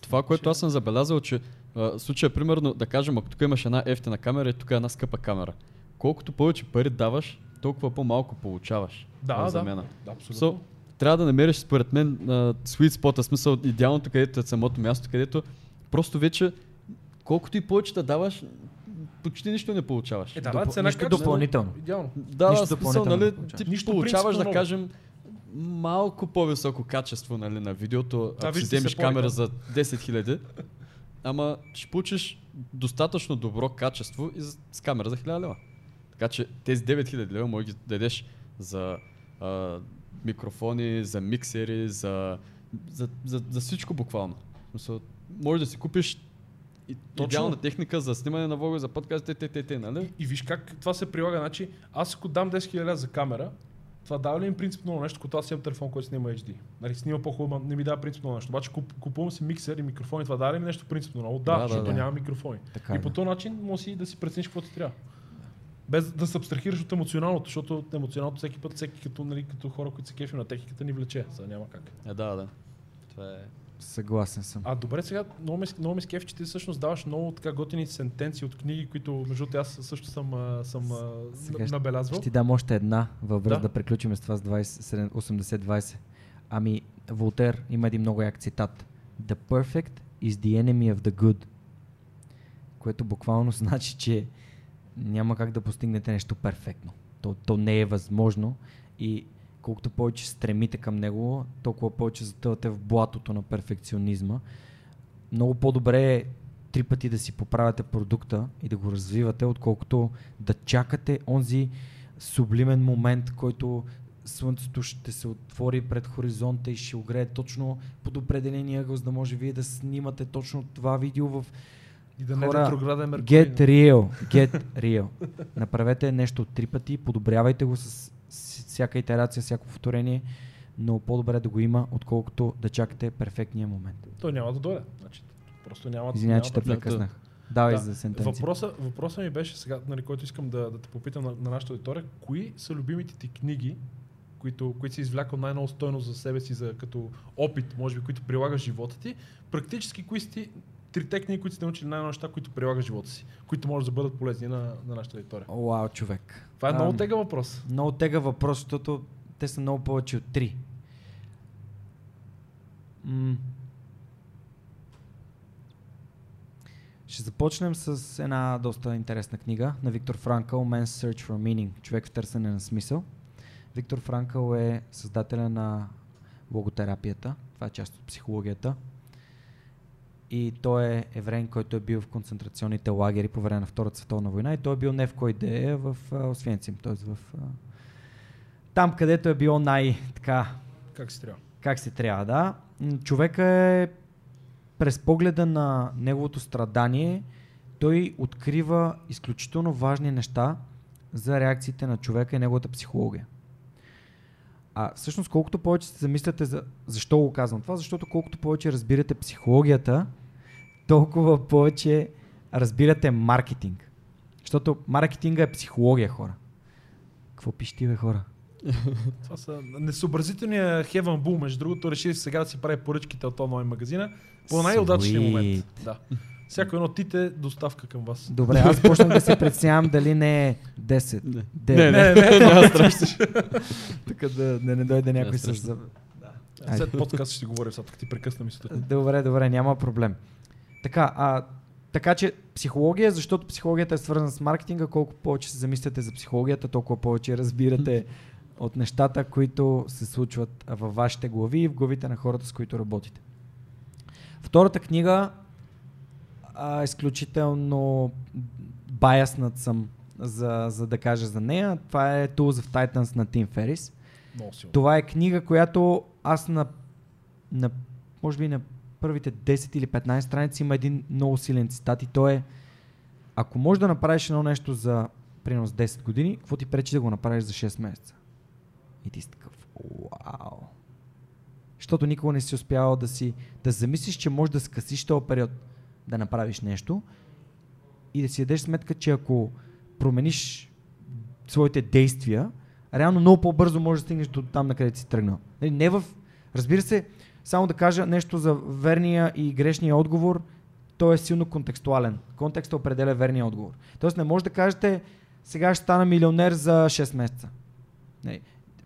Това, което аз съм забелязал, че в случая, примерно, да кажем, ако тук имаш една ефтена камера и тук е една скъпа камера, колкото повече пари даваш, толкова по-малко получаваш. Да, за мен. Да, абсолютно. Трябва да намериш, според мен, sweet spot, смисъл идеалното, където е самото място, където просто вече колкото и повече да даваш, почти нищо не получаваш. Нещо допълнително. Идеално. Да, нищо смисъл, нали, ти нищо получаваш, да кажем, малко по-високо качество, нали, на видеото, ако си вземеш камера за 10 000, ама ще получиш достатъчно добро качество и с камера за 1000 лева. Така че тези 9000 лева може да ги дадеш за микрофони, за миксери, за всичко буквално. Може да си купиш идеална техника за снимане на влога, за подкаст, нали? И виж как това се прилага. Значи, аз ако дам 10 000 за камера, това дава ли им принципно нещо, когато аз имам телефон, който снима HD? Нали, снима по-хубаво, не ми дава принципно нещо. Обаче купувам си миксер и микрофони, това дава ли ми нещо принципно ново? Да, защото няма микрофони. Така, и по този начин може си да си прецениш какво ти трябва. Без да се абстрахираш от емоционалното, защото емоционалното всеки път, нали, като хора, които се кефи на техниката, ни влече, за няма как. Да. Това е... Съгласен съм. Добре, сега много ми скефи, че ти всъщност даваш много така готини сентенции от книги, които между аз също съм набелязвал. Ще ти дам още една във връз да приключим с това с 80-20. Ами, Волтер има един много як цитат. The perfect is the enemy of the good. Което буквално значи, че няма как да постигнете нещо перфектно. То не е възможно и колкото повече стремите към него, толкова повече затъвате в блатото на перфекционизма. Много по-добре е 3 пъти да си поправяте продукта и да го развивате, отколкото да чакате онзи сублимен момент, който слънцето ще се отвори пред хоризонта и ще огрее точно под определения ъгъл, за да може вие да снимате точно това видео в... И да хора, не е ретрограден Меркурий. Get real. Направете нещо 3 пъти, подобрявайте го с всяка итерация, всяко повторение, но по-добре да го има, отколкото да чакате перфектния момент. Той няма да дойде. Значи, Просто няма. Извиня, че те прекъснах. Давай за сентенция. Въпросът ми беше сега, нали, който искам да те попитам на нашата аудитория. Кои са любимите ти книги, които си извлякал най-много стойност за себе си, като опит, може би, които прилагаш в живота ти? Практически, кои са ти трите книги, които сте научили най-много неща, които прилагаш в живота си, които може да бъдат полезни на нашата аудитория? Уау, човек. Това е много тегъв въпрос. Много тегъв въпрос, защото те са много повече от три. Ще започнем с една доста интересна книга на Виктор Франкъл, Man's Search for Meaning, човек в търсене на смисъл. Виктор Франкъл е създателя на логотерапията, това е част от психологията. И той е евреин, който е бил в концентрационните лагери по време на Втората световна война, и той е бил не в кой да е, в Освенцим, т.е. там, където е било най-така... Как се трябва, да. Човека е през погледа на неговото страдание, той открива изключително важни неща за реакциите на човека и неговата психология. А всъщност, колкото повече се замисляте защо го казвам това, защото колкото повече разбирате психологията, толкова повече разбирате маркетинг. Защото маркетинга е психология, хора. Какво пишете ти, бе, хора? Това са несъобразителния Heaven Bull, между другото, решили сега да си прави поръчките от онлайн магазина по най-удачния момент. Да. Всяко едно тите доставка към вас. Добре, аз почнах да се преценявам дали не е 10. Не, страшно. Така да не дойде някой с... След подкаст ще си говоря, като ти прекъсна мисълта. Добре, няма проблем. Така че психология, защото психологията е свързана с маркетинга, колко повече се замисляте за психологията, толкова повече разбирате от нещата, които се случват във вашите глави и в главите на хората, с които работите. Втората книга, изключително баяснат съм за да кажа за нея, това е Tools of Titans на Тим Ферис. Това е книга, която аз може би на първите 10 или 15 страници има един много силен цитат и то е: ако можеш да направиш едно нещо за примерно 10 години, какво ти пречи да го направиш за 6 месеца? И ти си такъв: вау! Защото никога не си успявал да замислиш, че можеш да скъсиш този период да направиш нещо и да си дадеш сметка, че ако промениш своите действия, реално много по-бързо можеш да стигнеш до там, на където си тръгнал. Разбира се, само да кажа нещо за верния и грешния отговор, той е силно контекстуален. Контекстът определя верния отговор. Тоест не може да кажете: сега ще стана милионер за 6 месеца. Не.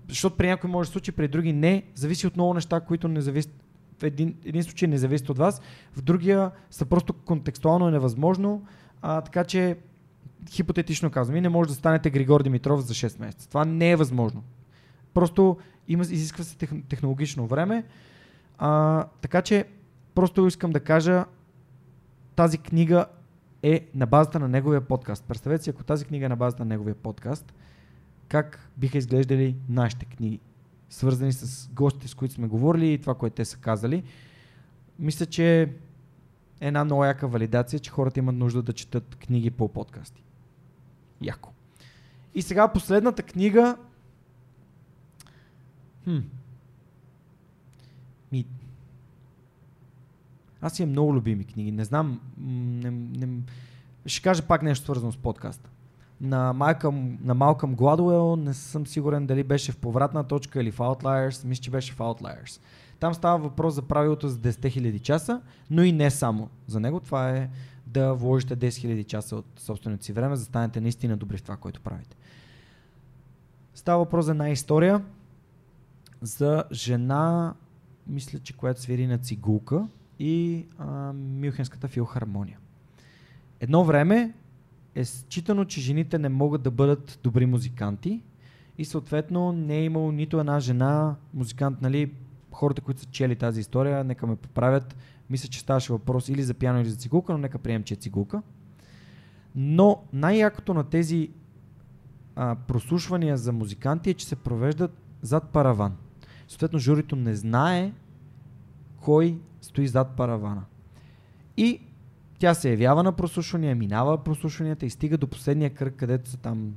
Защото при някой може да случи, при други не. Зависи от много неща, които не зависят. В един случай не зависят от вас, в другия са просто контекстуално невъзможно. Така че хипотетично казвам, и не може да станете Григор Димитров за 6 месеца. Това не е възможно. Просто изисква се технологично време. Така че просто искам да кажа, тази книга е на базата на неговия подкаст. Представете си, ако тази книга е на базата на неговия подкаст, как биха изглеждали нашите книги, свързани с гостите, с които сме говорили и това, което те са казали. Мисля, че е една много яка валидация, че хората имат нужда да четат книги по подкасти. Яко. И сега последната книга... Аз имам много любими книги. Не знам... Ще кажа пак нещо свързано с подкаста. На Малкъм Гладуел не съм сигурен дали беше в Повратна точка или в Outliers. Мисля, че беше в Outliers. Там става въпрос за правилото за 10 000 часа, но и не само за него. Това е да вложите 10 000 часа от собственото си време, за да станете наистина добри в това, което правите. Става въпрос за една история за жена, мисля, че която свири на цигулка, и Мюнхенската филхармония. Едно време е считано, че жените не могат да бъдат добри музиканти и съответно не е имало нито една жена музикант, нали, хората, които са чели тази история, нека ме поправят, мисля, че ставаше въпрос или за пиано, или за цигулка, но нека приемем, че е цигулка. Но най-якото на тези прослушвания за музиканти е, че се провеждат зад параван. Съответно, журито не знае кой стои зад паравана. И тя се явява на прослушвания, минава прослушванията и стига до последния кръг, където са там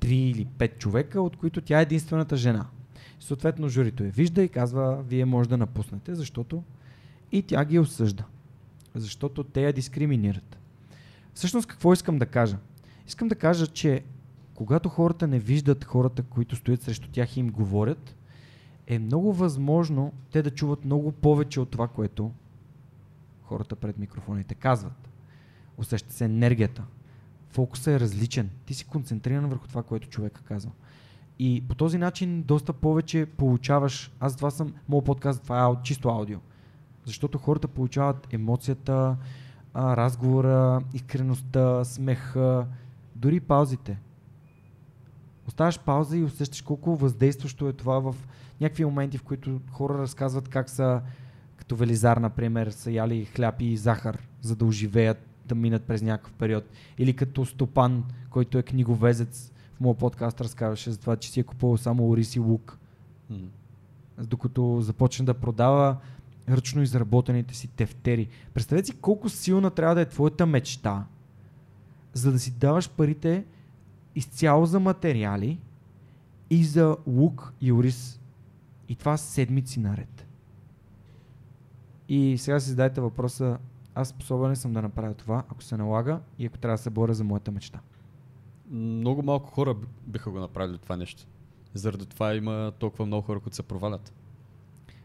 3 или 5 човека, от които тя е единствената жена. Съответно, журито я вижда и казва: вие може да напуснете, защото... И тя ги осъжда. защото те я дискриминират. Всъщност какво искам да кажа? Искам да кажа, че когато хората не виждат хората, които стоят срещу тях и им говорят, е много възможно те да чуват много повече от това, което хората пред микрофоните казват. Усеща се енергията. Фокусът е различен. Ти си концентриран върху това, което човека казва. И по този начин доста повече получаваш. Аз това съм, моят подкаст, това е чисто аудио. Защото хората получават емоцията, разговора, искреността, смеха, дори паузите. Оставаш пауза и усещаш колко въздействащо е това в някакви моменти, в които хора разказват как са, като Велизар, например, са яли хляб и захар, за да оживеят, да минат през някакъв период. Или като Стопан, който е книговезец, в моят подкаст разказваше за това, че си е купувал само ориз и лук. Докато започне да продава ръчно изработените си тефтери. Представете си колко силна трябва да е твоята мечта, за да си даваш парите изцяло за материали и за лук и ориз. И това седмици наред. И сега си задайте въпроса, аз способен съм да направя това, ако се налага и ако трябва да се боря за моята мечта. Много малко хора биха го направили това нещо. Заради това има толкова много хора, които се провалят.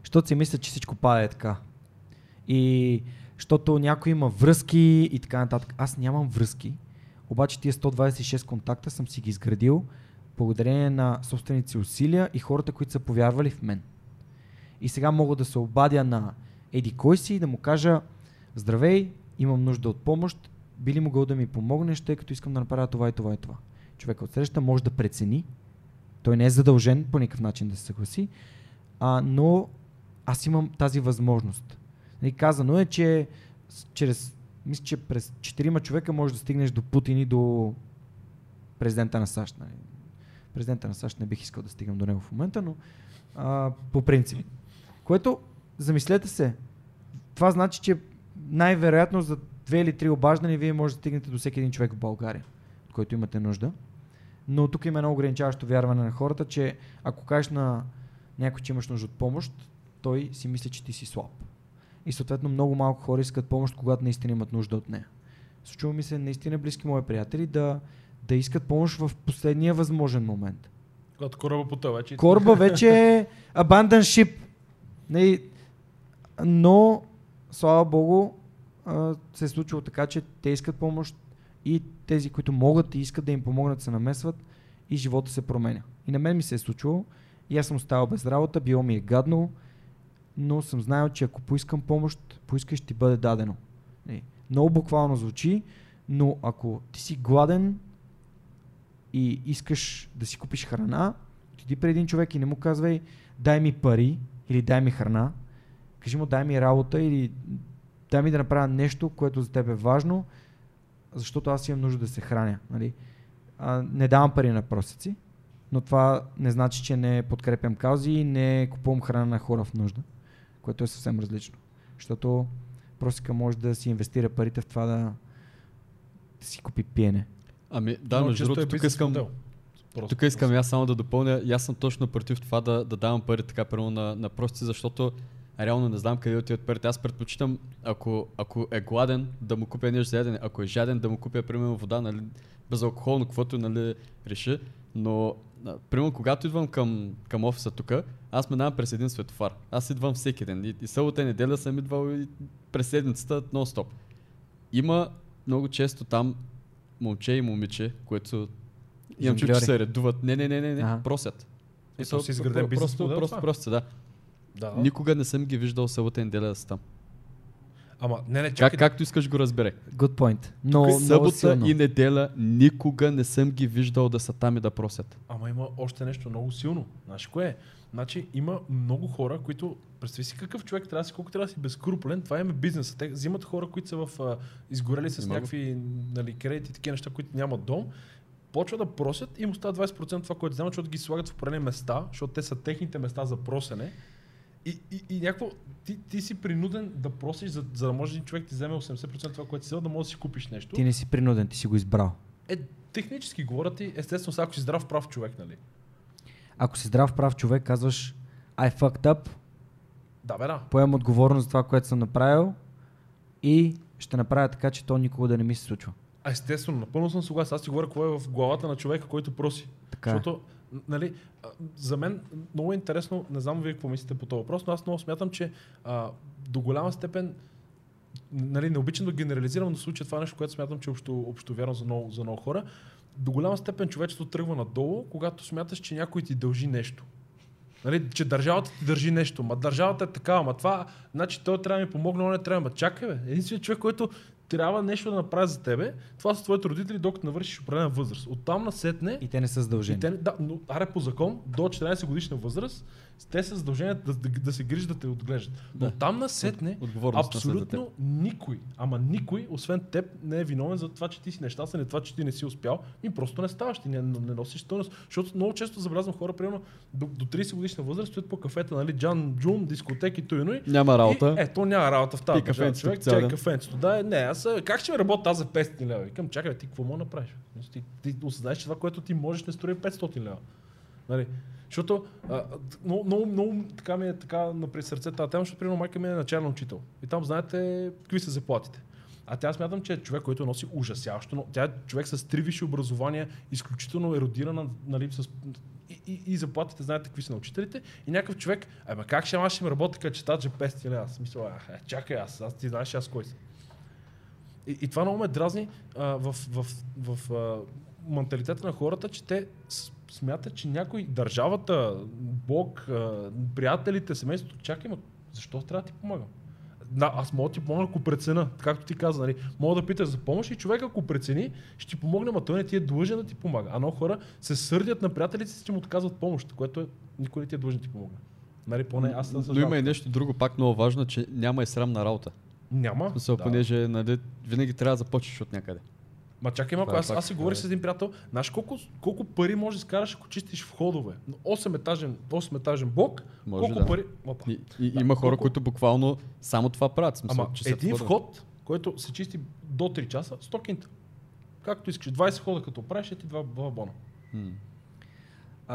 Защото си мисля, че всичко пада е така. И защото някой има връзки и така нататък. Аз нямам връзки, обаче тия 126 контакта съм си ги изградил благодарение на собствените си усилия и хората, които са повярвали в мен. И сега мога да се обадя на еди кой си и да му кажа: здравей, имам нужда от помощ, би ли могъл да ми помогнеш, тъй като искам да направя това и това и това. Човека отсреща може да прецени, той не е задължен по никакъв начин да се съгласи, но аз имам тази възможност. И казано е, че мисля, че през 4 човека можеш да стигнеш до Путин и до президента на САЩ. Президента на САЩ не бих искал да стигам до него в момента, но по принцип. Което, замислете се, това значи, че най-вероятно за 2 или 3 обаждания вие може да стигнете до всеки един човек в България, от който имате нужда. Но тук има едно ограничаващо вярване на хората, че ако кажеш на някой, че имаш нужда от помощ, той си мисли, че ти си слаб. И съответно много малко хора искат помощ, когато наистина имат нужда от нея. Случва ми се наистина близки мои приятели да искат помощ в последния възможен момент. Когато кораба потъва, че... Кораба вече е abandon ship. Но, слава богу, се е случило така, че те искат помощ и тези, които могат и искат да им помогнат, се намесват и живота се променя. И на мен ми се е случило и аз съм оставал без работа, било ми е гадно, но съм знаел, че ако поискам помощ, поискаш, ще ти бъде дадено. Много буквално звучи, но ако ти си гладен и искаш да си купиш храна, отиди при един човек и не му казвай: дай ми пари или дай ми храна, кажи му: дай ми работа или дай ми да направя нещо, което за теб е важно, защото аз имам нужда да се храня. Нали? Не давам пари на просеци, но това не значи, че не подкрепям каузи и не купувам храна на хора в нужда, което е съвсем различно. Защото просека може да си инвестира парите в това да си купи пиене. Ами да, но между другото, тук искам аз само да допълня, аз съм точно против това да давам пари така първо на просеци, защото реално не знам къде отиват парите. Аз предпочитам, ако е гладен, да му купя нещо за ядене. Ако е жаден, да му купя, примерно, вода, нали, безалкохолно, каквото, нали, реши. Но, примерно, когато идвам към офиса тук, аз минавам през един светофар. Аз идвам всеки ден. И събота и неделя съм идвал и през седмицата нон-стоп. Има много често там момче и момиче, които имам чув, че се редуват. Не, просят. Ето си изграден бизнес модел. Просто, да. Да. Никога не съм ги виждал събота и неделя да са там. Ама, чакай. Както искаш го разбере. Good point. Но събота и неделя никога не съм ги виждал да са там и да просят. Ама има още нещо много силно. Знаеш кое е? Значи има много хора, които, представи си какъв човек трябва да си, колко трябва да си безкрупулен, това им е бизнеса. Те взимат хора, които са изгорели с някакви, нали, кредити и такива неща, които нямат дом. Почва да просят и им остават 20% това, което вземат, защото ги слагат в определени места, защото те са техните места за просене. И някакво, ти си принуден да просиш, за да може един човек ти вземе 80% това, което си взел, да може да си купиш нещо. Ти не си принуден, ти си го избрал. Технически говоря ти, естествено, ако си здрав прав човек, нали? Ако си здрав прав човек, казваш: I fucked up. Да, бе, да. Поем отговорност за това, което съм направил. и ще направя така, че то никога да не ми се случва. А естествено, напълно съм съгласен. Аз ти говоря кое е в главата на човека, който проси. Така. Защото, нали, за мен много е интересно, не знам вие какво мислите по този въпрос, но аз много смятам, че до голяма степен, нали, не обичам да генерализирам, но случая това нещо, което смятам, че е общо вярно за много хора. До голяма степен човечеството тръгва надолу, когато смяташ, че някой ти дължи нещо. Нали, че държавата ти държи нещо, ма държавата е такава, ма това, значи той трябва да ми помогне, но не трябва, ма чакай бе, единственият човек, който трябва нещо да направи за тебе, това са твоите родители, докато навършиш определена възраст. Оттам насетне... И те не са задължени. Да, но аре по закон, до 14 годишна възраст, те са задължени да се грижат, да те отглеждат. Да. Оттам насетне, абсолютно никой, ама никой, освен теб, не е виновен за това, че ти си нещастен, за това, че ти не си успял, и просто не ставаш, ти не носиш стойност. Защото много често забелязвам хора, примерно до 30 годишна възраст, стоят по кафета, нали, джан, джун, дискотеки, туйно. Няма работа. То няма работа в тази държава, човек, чай кафенцето. Да, не. Как ще ме работя аз за 500 лева? Викам, чакай, ти какво мога да направиш? Ти осъзнаеш, че това, което ти можеш, не строи 500 лева. Нали? Защото много така ми е напри сърцето тази тема, защото примерно майка ми е начален учител. И там знаете какви са заплатите. А тя смятам, че е човек, който носи ужасяващо, но тя е човек с 3 висши образования, изключително еродирана, нали, с... И заплатите, знаете какви са на учителите, и някакъв човек, ама как ще ми работя като читача 500 лева? Мисля, чакай аз ти знаеш аз кой съм. И това много ме дразни в менталитета на хората, че те смятат, че някой, държавата, Бог, приятелите, семейството, чакай, защо трябва да ти помагам? Да, аз мога да ти помогна, ако прецена, както ти каза, нали, мога да питаш за помощ и човек, ако прецени, ще ти помогне, а той не ти е длъжен да ти помага. А много хора се сърдят на приятелите си, че му отказват помощ, което никой не ти е длъжен да ти помогне. Нали, поне аз съм съжалявам. Но има и нещо друго пак много важно, че няма и срамна работа. Няма. Да. Понеже винаги трябва да започнеш от някъде. Ма чакай малко, аз си говорих с един приятел, знаеш колко пари можеш да изкараш, ако чистиш входове? 8-етажен блок, може, колко пари... Има хора, които буквално само това правят. Ама един вход, който се чисти до 3 часа, 100 кинта. Както искаш, 20 хода като правиш, е ти 2 бона.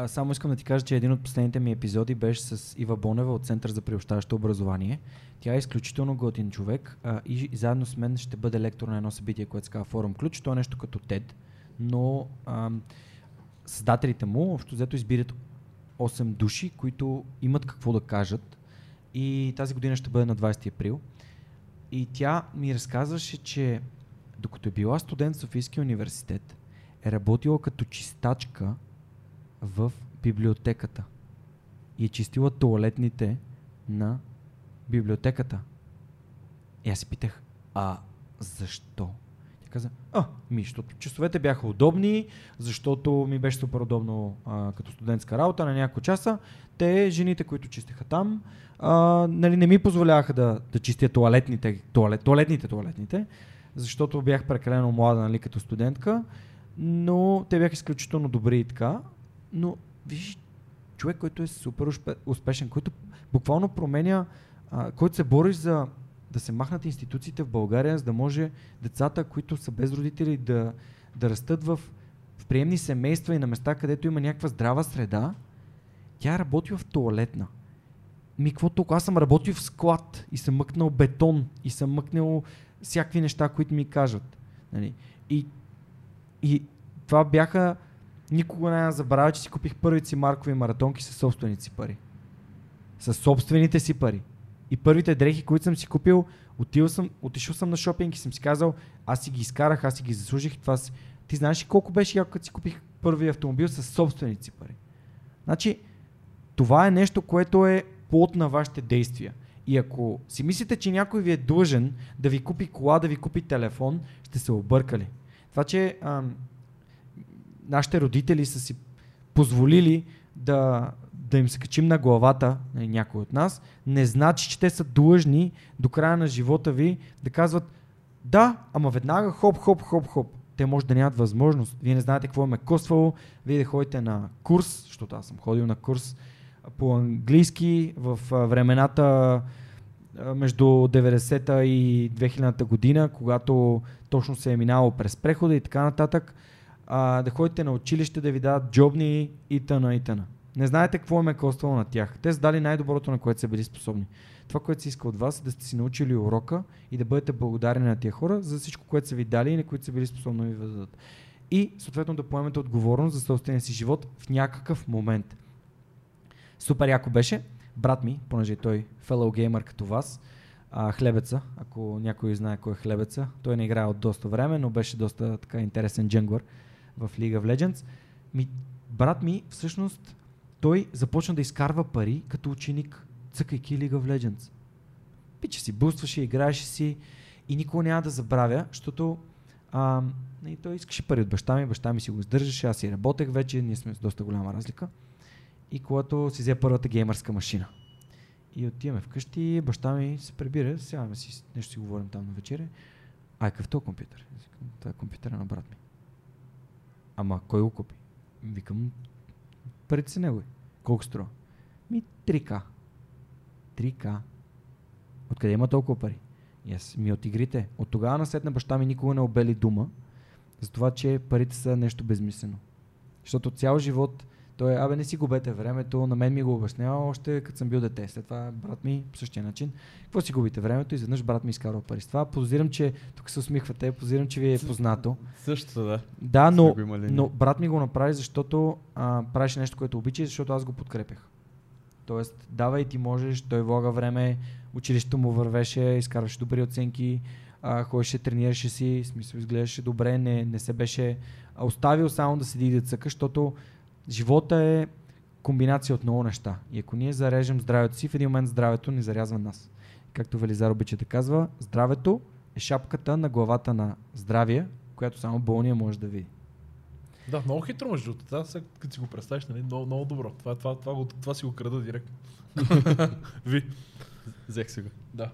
Само искам да ти кажа, че един от последните ми епизоди беше с Ива Бонева от Център за приобщаващо образование. Тя е изключително готин човек и заедно с мен ще бъде лектор на едно събитие, което се казва Форум Ключ. То е нещо като TED, но създателите му общо взето избират 8 души, които имат какво да кажат, и тази година ще бъде на 20 април. И тя ми разказваше, че докато е била студент в Софийския университет, е работила като чистачка в библиотеката и е чистила тоалетните на библиотеката. И аз си питах, защо? Тя каза, защото часовете бяха удобни, защото ми беше супер удобно като студентска работа на няколко часа. Те, жените, които чистеха там, нали, не ми позволяваха да чистя тоалетните, защото бях прекалено млада, нали, като студентка, но те бяха изключително добри и така. Но виж, човек, който е супер успешен, който буквално променя, който се бори за да се махнат институциите в България, за да може децата, които са без родители, да растат в приемни семейства и на места, където има някаква здрава среда. Тя работи в тоалетна. Какво толкова? Аз съм работил в склад и съм мъкнал бетон и съм мъкнал всякакви неща, които ми кажат. Нали? И това бяха... Никога не забравя, че си купих първите си маркови маратонки със собствените си пари. Със собствените си пари. И първите дрехи, които съм си купил, отишъл съм на шопинг и съм си казал, аз си ги изкарах, аз си ги заслужих. Ти знаеш ли колко беше яко, като си купих първи автомобил със собствените си пари? Значи, това е нещо, което е плод на вашите действия. И ако си мислите, че някой ви е длъжен да ви купи кола, да ви купи телефон, сте се объркали. Това, че... нашите родители са си позволили да им се качим на главата, някой от нас, не значи, че те са длъжни до края на живота ви да казват да, ама веднага хоп. Те може да нямат възможност. Вие не знаете какво ме коствало. Вие да ходите на курс, защото аз съм ходил на курс по английски в времената между 90-та и 2000-та година, когато точно се е минало през прехода и така нататък. Да ходите на училище, да ви дадат джобни и тъна. Не знаете какво им е коствало на тях. Те са дали най-доброто, на което са били способни. Това, което се иска от вас, е да сте си научили урока и да бъдете благодарени на тия хора за всичко, което са ви дали и на които са били способни да ви въздадат. И съответно да поемете отговорност за собствения си живот в някакъв момент. Супер яко беше. Брат ми, понеже той fellow gamer като вас, Хлебеца, ако някой знае кой е Хлебеца, той не играе от доста време, но беше доста така интересен дженглър в League of Legends. Брат ми, всъщност, той започна да изкарва пари като ученик, цъкайки League of Legends. Пиче си, бустваше, играеше си и никога няма да забравя, защото той искаше пари от баща ми си го издържаше, аз си работех вече, ние сме с доста голяма разлика. И когато си взе първата геймърска машина. И отиваме вкъщи, баща ми се прибира, сядаме си, нещо си говорим там на вечеря. А, какъв този компютър? Това е компютъра на брат ми. Ама кой го купи? Викам, парите си негови. Колко струва? 3K. 3K. Откъде има толкова пари? От игрите. От тогава наслед на баща ми никога не обели дума за това, че парите са нещо безмислено. Защото цял живот той не си губете времето, на мен ми го обяснява още като съм бил дете. След това брат ми по същия начин. Какво си губите времето? Изведнъж брат ми изкарва пари. С това подозирам, че тук се усмихвате, подозирам, че ви е познато. Същото, да. Да, но брат ми го направи, защото правеше нещо, което обича, защото аз го подкрепях. Тоест, давай, ти можеш, той влага време, училището му вървеше, изкарваше добри оценки, ходеше, тренираше си, смисъл, изглеждаше добре, не се беше оставил само да седи и децъка, защото живота е комбинация от много неща. И ако ние зарежем здравето си, в един момент здравето ни зарязва нас. Както Велизар обича да казва, здравето е шапката на главата на здравие, която само болния може да види. Да, много хитро между това, като си го представиш, нали, много добро. Това си го крада директно. Взех сега. Да.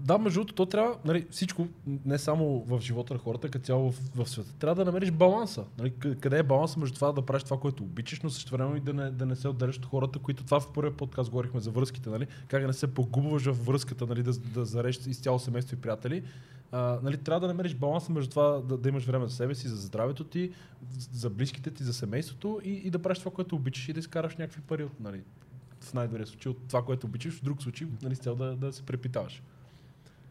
Да, между другото, то трябва, нали, всичко, не само в живота на хората, като цяло в света, трябва да намериш баланса. Нали, къде е баланса между това да правиш това, което обичаш, но същевременно и да не се отделяш от хората, които това в първия подкаст говорихме за връзките, нали, как да не се погубваш в връзката, нали, да зарежеш изцяло семейство и приятели. Нали, трябва да намериш баланса между това да имаш време за себе си, за здравето ти, за близките ти, за семейството и да правиш това, което обичаш и да изкараш някакви пари от, нали, в най-добрия случай от това, което обичаш, в друг случай, нали, с цел да се препитаваш.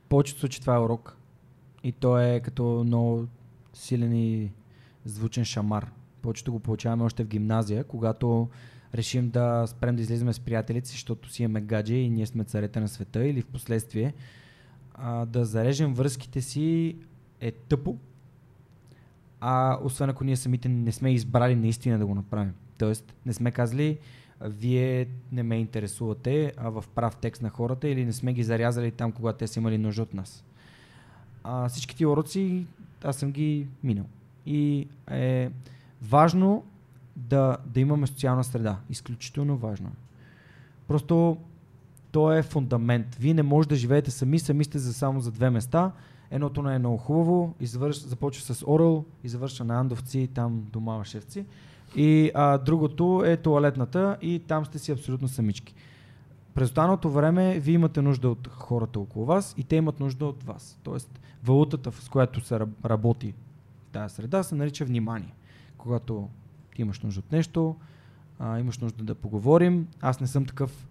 Повечето случаи това е урок. И то е като много силен и звучен шамар. Повечето го получаваме още в гимназия, когато решим да спрем да излизаме с приятелите, защото си имаме гадже и ние сме царете на света, или в последствие да зарежем връзките си е тъпо, освен ако ние самите не сме избрали наистина да го направим. Тоест, не сме казали вие не ме интересувате в прав текст на хората или не сме ги зарязали там, когато те са имали нужда от нас. Всички тия уроци аз съм ги минал. И е важно да имаме социална среда. Изключително важно. Просто то е фундамент. Вие не можете да живеете сами сте само за две места. Едното не е много хубаво, започва с Орел и завършва на Андовци, там до Малашевци. И другото е тоалетната и там сте си абсолютно самички. През останалото време вие имате нужда от хората около вас и те имат нужда от вас. Тоест валутата, с която се работи тази среда, се нарича внимание. Когато ти имаш нужда от нещо, имаш нужда да поговорим. Аз не съм такъв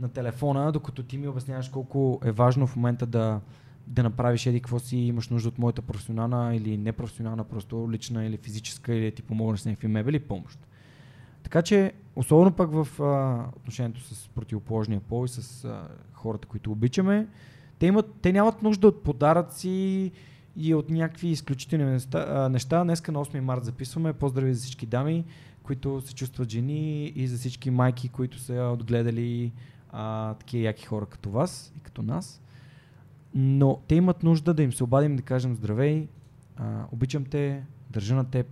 на телефона, докато ти ми обясняваш колко е важно в момента да направиш еди какво си, имаш нужда от моята професионална или непрофесионална, просто лична или физическа, или ти помогна с някакви мебели, помощ. Така че, особено пък в отношението с противоположния пол и с хората, които обичаме, те нямат нужда от подаръци и от някакви изключителни неща. Днеска на 8 март записваме. Поздрави за всички дами, които се чувстват жени, и за всички майки, които са отгледали такива яки хора като вас и като нас. Но те имат нужда да им се обадим, да кажем здравей, обичам те, държа на теб,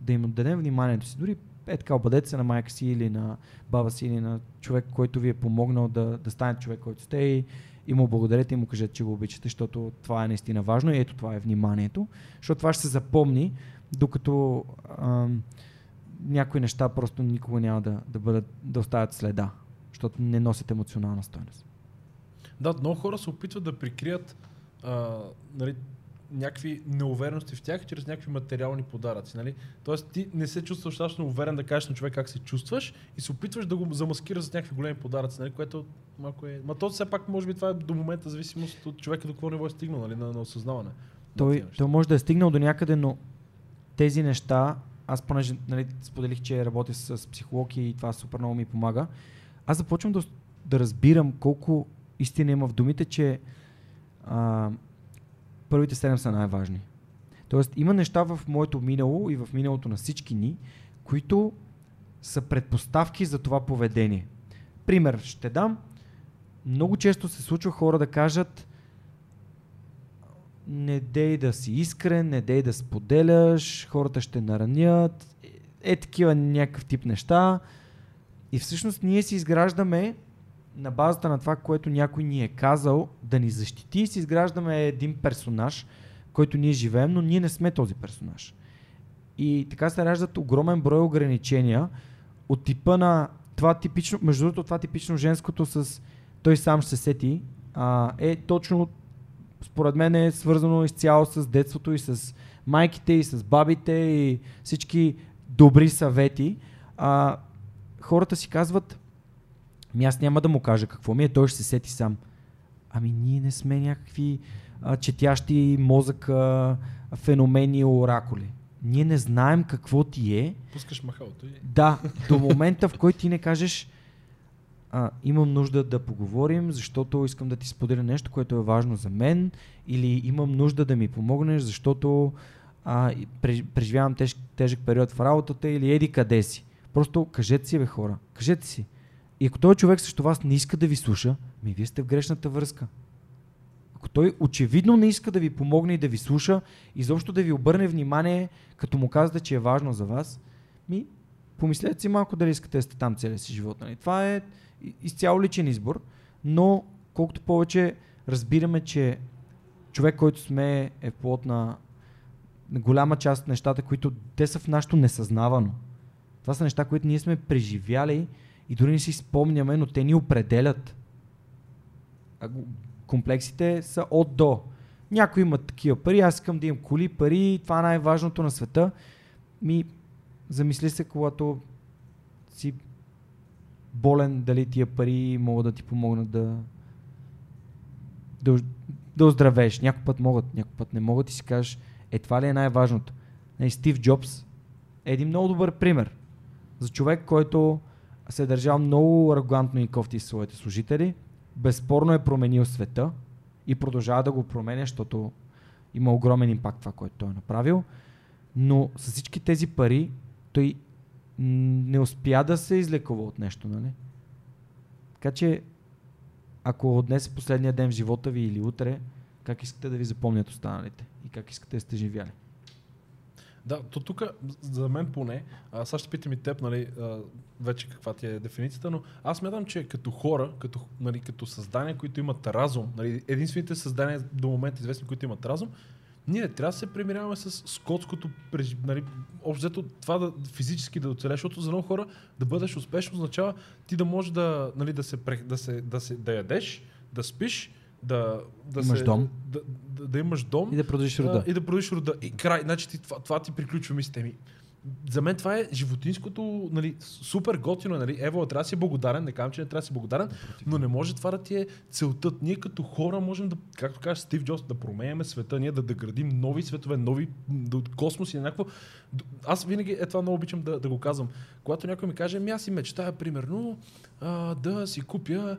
да им отдадем вниманието си. Дори така, обадете се на майка си или на баба си или на човек, който ви е помогнал да стане човек, който сте, и му благодарете и му кажете, че го обичате, защото това е наистина важно и ето това е вниманието, защото това ще се запомни, докато някои неща просто никога няма да оставят следа, защото не носят емоционална стойност. Да, много хора се опитват да прикрият нали, някакви неуверености в тях чрез някакви материални подаръци. Нали? Тоест ти не се чувстваш достатъчно уверен да кажеш на човек как се чувстваш и се опитваш да го замаскираш с някакви големи подаръци, нали? Което малко е... Ма то все пак може би това е до момента зависимост от човека до какво ниво е стигнал, нали? На осъзнаване. Той може да е стигнал до някъде, но тези неща, аз понеже нали, споделих, че работя с психолог и това супер много ми помага, аз започвам да разбирам колко истина има в думите, че първите 7 са най-важни. Тоест има неща в моето минало и в миналото на всички ни, които са предпоставки за това поведение. Пример ще дам. Много често се случва хора да кажат: не дей да си искрен, не дей да споделяш, хората ще наранят, такива някакъв тип неща. И всъщност ние си изграждаме на базата на това, което някой ни е казал да ни защити, и си изграждаме един персонаж, който ние живеем, но ние не сме този персонаж. И така се раждат огромен брой ограничения от типа на това типично, между другото това типично женското с той сам ще се сети, е точно според мен е свързано изцяло с детството и с майките и с бабите и всички добри съвети. Хората си казват: ами аз няма да му кажа какво ми е, той ще се сети сам. Ами ние не сме някакви четящи мозъка феномени оракули. Ние не знаем какво ти е. Пускаш махалото. Да, до момента в който ти не кажеш: имам нужда да поговорим, защото искам да ти споделя нещо, което е важно за мен, или имам нужда да ми помогнеш, защото преживявам тежък период в работата, или еди къде си. Просто кажете си, бе хора, кажете си. И ако той човек също вас не иска да ви слуша, ми вие сте в грешната връзка. Ако той очевидно не иска да ви помогне и да ви слуша, изобщо да ви обърне внимание, като му казвате, че е важно за вас, ми помислете си малко дали искате да сте там целия си живот. Нали? Това е изцяло личен избор, но колкото повече разбираме, че човек, който сме е плод на голяма част от нещата, които те са в нашето несъзнавано. Това са неща, които ние сме преживяли и дори не си спомняме, но те ни определят. Комплексите са от до. Някой има такива пари, аз искам да имам коли, пари, това е най-важното на света. Ми замисли се, когато си болен, дали тия пари могат да ти помогнат да оздравееш. Някой път могат, някой път не могат и си кажеш: това ли е най-важното? Стив Джобс е един много добър пример за човек, който се е държал много арогантно и кофти със своите служители. Безспорно е променил света и продължава да го променя, защото има огромен импакт това, което той е направил. Но с всички тези пари той не успя да се излекува от нещо, нали? Така че, ако днес е последния ден в живота ви или утре, как искате да ви запомнят останалите и как искате да сте живяли? Да, то тук, за мен поне, сега ще питам и теб, нали, вече каква ти е дефиницията, но аз смятам, че като хора, нали, като създания, които имат разум, нали, единствените създания до момента известни, които имат разум, ние трябва да се примиряваме с скотското, нали, общо това да физически да оцелеш, защото за много хора да бъдеш успешен означава ти да можеш да, нали, да ядеш, да спиш, да имаш дом и да продължиш рода. И край, значи това ти приключва мислите ми. За мен това е животинското, нали, супер готино. Нали. Ево, трябва да си благодарен, не казвам, че не трябва да си благодарен, но не може това да ти е целта. Ние като хора можем да, както кажеш Стив Джобс, да променяме света, ние да градим нови светове, нови космос и някакво. Аз винаги това много обичам да го казвам. Когато някой ми каже: аз си мечтая, примерно, да си купя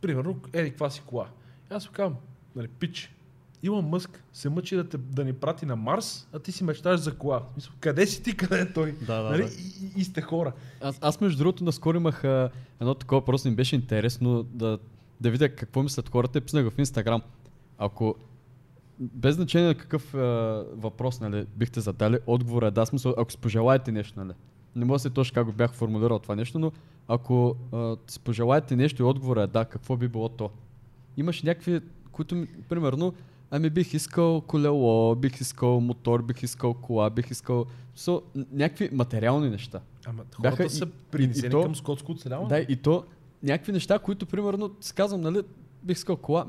примерно, каква си кола. Аз казвам: нали, пич, Илон Мъск се мъчи да ни прати на Марс, а ти си мечташ за кола. Мисля, къде си ти, къде е той? Нали? Да. И сте хора. Аз между другото, наскоро имах едно такова, просто ми беше интересно да видя какво мислят хората, и писнах в Инстаграм. Ако без значение на какъв въпрос, нали, бихте задали, отговора е да, смисъл, ако си пожелаете нещо, нали. Не мога да се точно как го бях формулирал това нещо, но ако си пожелаете нещо и отговора е да, какво би било то? Имаш някакви, които, примерно, бих искал колело, бих искал мотор, бих искал кола, бих искал... някакви материални неща. Ама хората бяха са принесени към скотско оцеляване. Да, и то някакви неща, които, примерно, си казвам, нали, бих искал кола,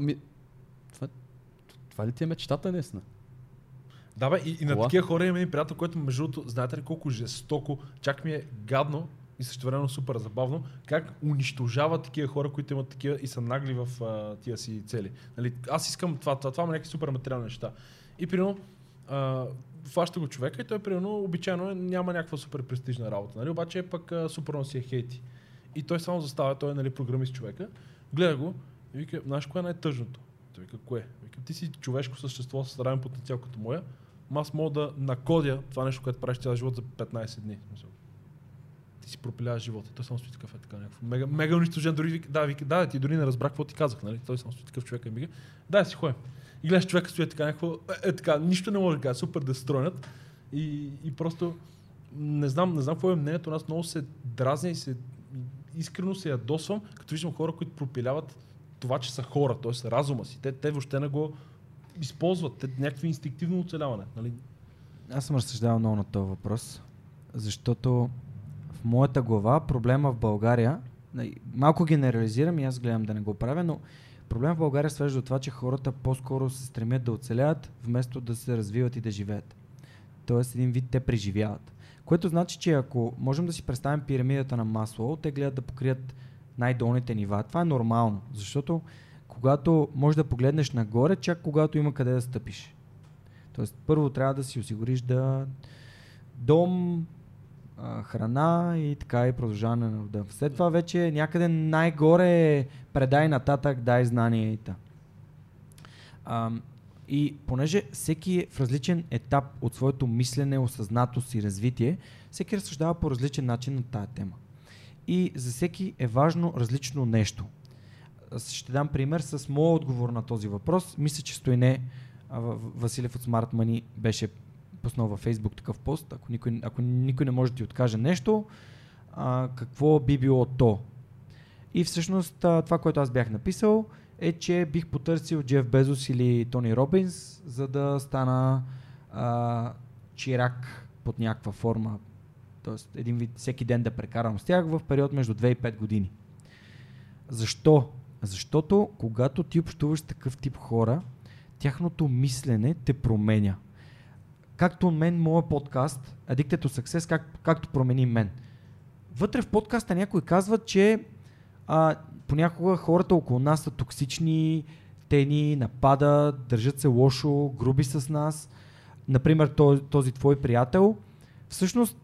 Това ли ти е мечтата наистина? Да бе, и на такива хора има един приятел, който между другото, знаете ли колко жестоко, чак ми е гадно и същевременно супер забавно, как унищожава такива хора, които имат такива и са нагли в тия си цели. Нали, аз искам това има някакви супер материални неща. И примерно, фаща го човека и той примерно обичайно няма някаква супер престижна работа, нали, обаче пък суперно си е хейти. И той само застава, той е нали, програмист човека, гледа го и вика, знаеш кое е най-тъжното? Той вика, кое? Вика, ти си човешко същество с равен потенциал като моя, ама аз мога да накодя това нещо, което правиш цял живот за 15 дни. Ти си пропиляваш живота. Той само стои такъв е така някакво. Мега унищожен, дори вика, да, ти дори не разбрах какво ти казах, нали? Той само стои такъв човек и вика, да, си ходим. И гледаш човека стои така някакво, така, нищо не може да кажа, супер дестройнат и просто не знам какво е мнението, аз много се дразня и се искрено се ядосвам, като виждам хора, които пропиляват това, че са хора, т.е. разума си. Те въобще не го използват, те някакви инстинктивно оцеляване. Нали? Аз съм разсъждавал много на този въпрос, защото в моята глава проблема в България, малко генерализирам и аз гледам да не го правя, но проблема в България свежда до това, че хората по-скоро се стремят да оцеляват, вместо да се развиват и да живеят. Тоест един вид те преживяват. Което значи, че ако можем да си представим пирамидата на Маслоу, те гледат да покрият най-долните нива. Това е нормално, защото когато можеш да погледнеш нагоре, чак когато има къде да стъпиш. Тоест първо трябва да си осигуриш да дом, храна и така и продължаване на рода. След това вече някъде най-горе предай нататък, дай знания и така. И понеже всеки е в различен етап от своето мислене, осъзнатост и развитие, всеки разсъждава по различен начин на тая тема. И за всеки е важно различно нещо. Ще дам пример с моя отговор на този въпрос. Мисля, че Стойне Василев от Smart Money беше пуснал във Facebook такъв пост. Ако никой не може да ти откаже нещо, какво би било то? И всъщност това, което аз бях написал, е, че бих потърсил Джеф Безос или Тони Робинс, за да стана чирак под някаква форма. Тоест, един вид всеки ден да прекарам с тях в период между 2 и 5 години. Защо? Защото когато ти общуваш с такъв тип хора, тяхното мислене те променя. Както мен, моя подкаст, Addicted to Success, както промени мен. Вътре в подкаста някой казва, че понякога хората около нас са токсични, те ни нападат, държат се лошо, груби с нас. Например, този твой приятел. Всъщност,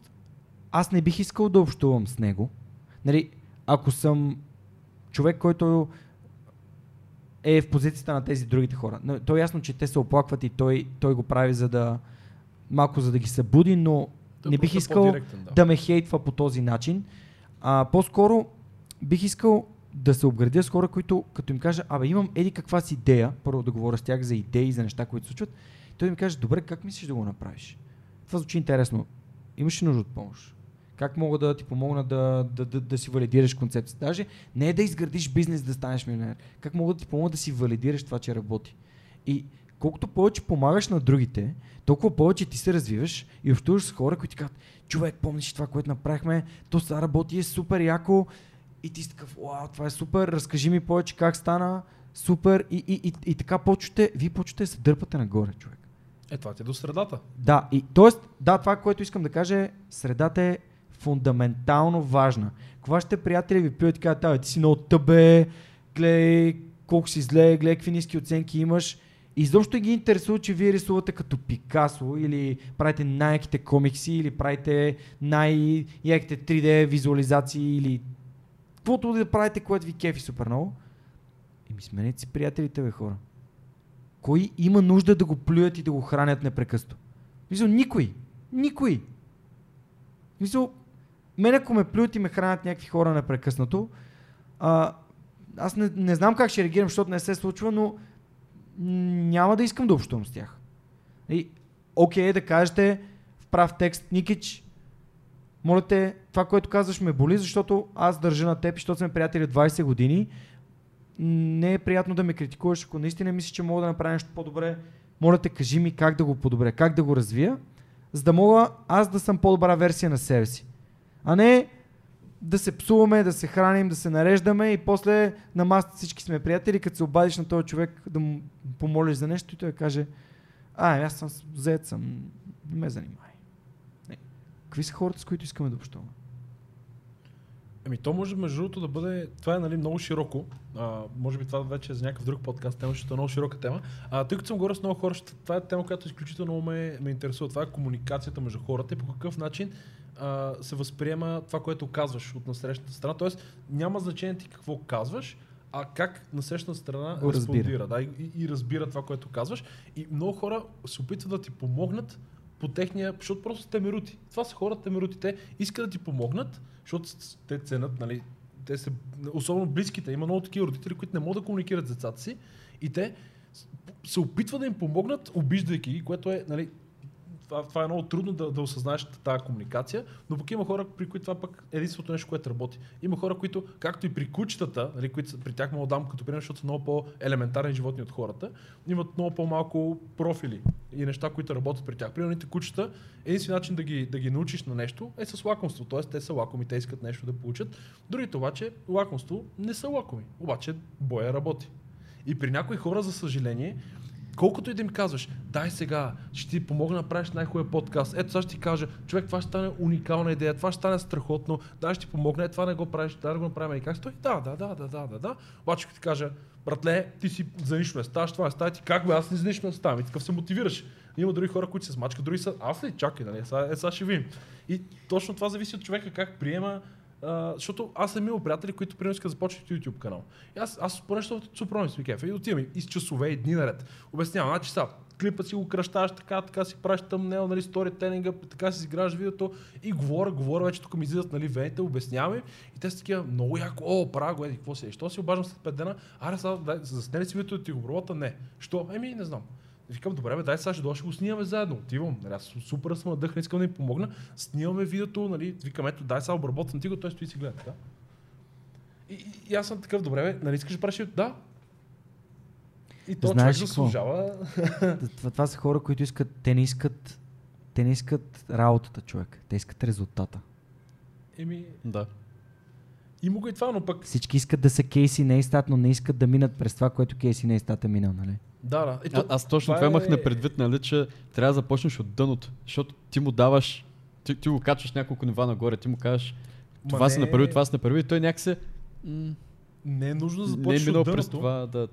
аз не бих искал да общувам с него. Нали, ако съм човек, който е в позицията на тези другите хора. Но то е ясно, че те се оплакват и той го прави за да ги събуди, но да, не бих искал да ме хейтва по този начин. По-скоро бих искал да се обградя с хора, които като им кажа, абе имам еди каква си идея, първо да говоря с тях за идеи, за неща, които се случват, той ми каже, добре, как мислиш да го направиш? Това звучи интересно. Имаш ли нужда от помощ? Как мога да ти помогна да си валидираш концепцията? Даже не е да изградиш бизнес, да станеш милионер. Как мога да ти помогна да си валидираш това, че работи? И колкото повече помагаш на другите, толкова повече ти се развиваш и общуваш с хора, които ти казват, човек, помниш това, което направихме, то сега работи, е супер яко. И ти си такъв, вау, това е супер, разкажи ми повече как стана, супер. И така вие почвате да се дърпате нагоре, човек. Това ти е до средата. Да, и тоест, да, това, което искам да кажа, средата е фундаментално важна. Ако вашите приятели ви плюят и кажат, ти си много тъбе, гледай колко си зле, гледай какви ниски оценки имаш. И изобщо ги интересува, че вие рисувате като Пикасо или правите най-яките комикси или правите най-яките 3D визуализации или каквото да правите, което ви кефи супер много. Еми сменете си приятелите, бе, хора. Кой има нужда да го плюят и да го хранят непрекъсто? Мисля, никой. Мисля, мен ако ме плюят и ме хранят някакви хора непрекъснато, аз не знам как ще реагирам, защото не се случва, но няма да искам да общувам с тях. И окей, да кажете в прав текст, Никич, моля те, това, което казваш ме боли, защото аз държа на теб, защото сме приятели 20 години. Не е приятно да ме критикуваш, ако наистина мислиш, че мога да направя нещо по-добре, моля те, кажи ми как да го подобря, как да го развия, за да мога аз да съм по-добра версия на себе си. А не да се псуваме, да се храним, да се нареждаме и после на масата всички сме приятели, като се обадиш на този човек да му помолиш за нещо и той каже: аз съм заед съм, не ме занимай. Не. Какви са хората, с които искаме да общуваме? Ами то може между другото да бъде, това е нали, много широко, може би това вече е за някакъв друг подкаст тема, защото е много широка тема. Тъй като съм говорил с много хора, това е тема, която изключително ме интересува, това е комуникацията между хората и по какъв начин се възприема това, което казваш от насрещната страна, т.е. няма значение ти какво казваш, а как насрещната страна респондира и разбира това, което казваш и много хора се опитват да ти помогнат по техния, защото просто темерути. Това са хората темерути. Те искат да ти помогнат, защото те ценят, нали, те са, особено близките, има много такива родители, които не могат да комуникират с децата си и те се опитват да им помогнат, обиждайки ги, което е, нали, това е много трудно да осъзнаеш тази комуникация, но пък има хора, при които това пък е единственото нещо, което работи. Има хора, които, както и при кучетата, нали, които при тях мога да дам като пример, защото са много по-елементарни животни от хората, имат много по-малко профили и неща, които работят при тях. Примерните кучета, единствен начин да ги научиш на нещо е с лакомство, т.е. те са лакоми, те искат нещо да получат. Другите обаче, лакомство не са лакоми, обаче боя работи. И при някои хора, за съжаление, колкото и да им казваш, дай сега, ще ти помогна да направиш най-хубавия подкаст, ето сега ще ти кажа, човек, това ще стане уникална идея, това ще стане страхотно, дай ще ти помогне, това не го правиш, дай да го направим и как стои, да. Обаче като ти кажа, братле, ти си за нищо не ставаш, това не става, ти как бе, аз не за нищо не ставам и такъв се мотивираш. Има други хора, които се смачкат, други са, аз ли, чакай, нали, сега ще видим. И точно това зависи от човека как приема. Защото аз съм имал приятели, които приноси да започнат YouTube канал. И аз понещо супромим с Микефа и отивам и с часове и дни наред. Обяснявам, значи са, клипът си го кръщаш, така си правиш тъмнел, нали, сторителинга, така си изграждаш видеото и говоря, вече тук ми излизат, нали, вените, обяснявам и те са такива много яко, правя го, еди, какво си е, що си обаждам след 5 дена, сега, заснели си видеото, ти го обработа, не. Що? Не знам. Викам, добре, дай сега ще дойда, ще го снимаме заедно. Отивам, нали, аз супер съм надъхна, искам да им помогна, снимаме видеото, нали, викам, ето, дай сега обработвам ти го, той стои и си гледа така. И аз съм такъв, добре, нали, искаш да правиш видеото? Да. И то човек заслужава. Това са хора, които искат, те не искат работата, човек, те искат резултата. Да. Има го и това, но пък... Всички искат да са Кейси Нейстат, но не искат да минат през това, което Кейси Нейстат е минал, нали? Да. Аз точно това имах предвид, нали, че трябва да започнеш от дъното, защото ти му даваш, ти го качваш няколко нива нагоре, ти му кажеш това си направи, това си направи и той някакси... Не е нужно да започнеш от дъното. През това, да...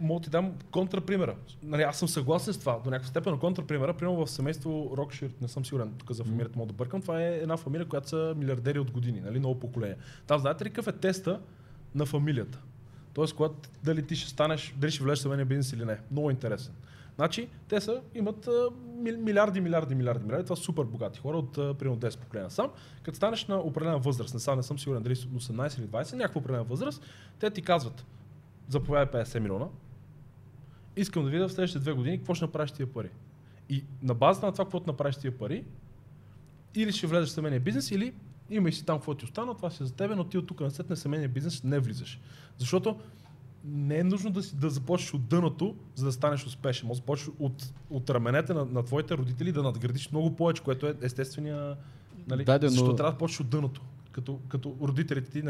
Мога ти дам контрапримера. Нали, аз съм съгласен с това до някаква степен, но контрапримера, примерно в семейство Рокшир, не съм сигурен тук за фамилията, мога да бъркам, това е една фамилия, която са милиардери от години, нали, много поколения. Там знаете ли какъв е теста на фамилията? Тоест, когато дали ти ще станеш, дали ще влезеш в семейния бизнес или не. Много интересен. Значи, те имат милиарди. Това са супер богати хора от примерно 10 поколения сам. Като станеш на определена възраст, не съм сигурен дали 18 или 20, някаква определена възраст, те ти казват: заповядай 50 милиона. Искам да видя в следващите 2 години какво ще направиш тия пари. И на базата на това, какво ще направиш тия пари, или ще влезеш в семейния бизнес, или имаш си там какво ти остана, това си за тебе, но ти от тук на след на семейния бизнес не влизаш. Защото не е нужно да започнеш от дъното, за да станеш успешен. Може да започнеш от раменете на твоите родители да надградиш много повече, което е естествения... Нали, да, защото трябва да започнеш от дъното. Като родителите ти,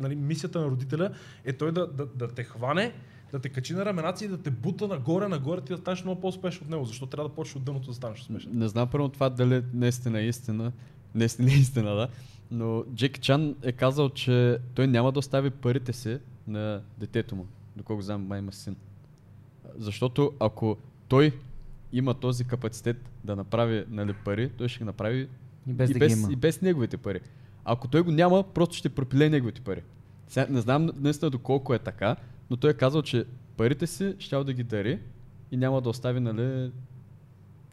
нали, мисията на родителя е той да те хване, да те качи на рамената и да те бута нагоре, ти да станеш много по-успешен от него, защото трябва да почнеш от дъното да станеш успешен. Не знам първо това дали наистина, да, но Джеки Чан е казал, че той няма да остави парите си на детето му, доколко знам, май има син. Защото ако той има този капацитет да направи, нали, пари, той ще ги направи и без неговите пари. Ако той го няма, просто ще пропиле неговите пари. Сега не знам наистина доколко е така, но той е казал, че парите си щял да ги дари и няма да остави, нали,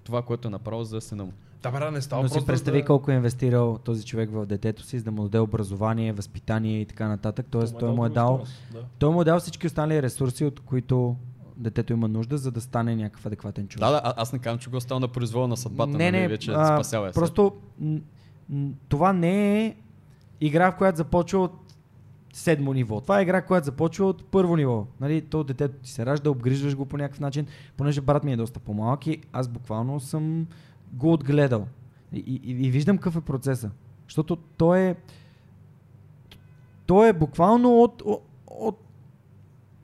това, което е направил за сина му. Да, не става. Но си представи колко е инвестирал този човек в детето си, за да му даде образование, възпитание и така нататък. Тоест той му е дал. Да. Той му е дал всички останали ресурси, от които детето има нужда, за да стане някакъв адекватен човек. Да, аз не казвам, че го остава на произвола на съдбата, нали, вече спасява. Просто това не е игра, в която започва от 7-мо ниво. Това е игра, която започва от 1-во ниво. Нали, то детето ти се ражда, обгрижваш го по някакъв начин. Понеже брат ми е доста по-малък и аз буквално съм го отгледал. И виждам какъв е процеса. Защото той е... То е буквално от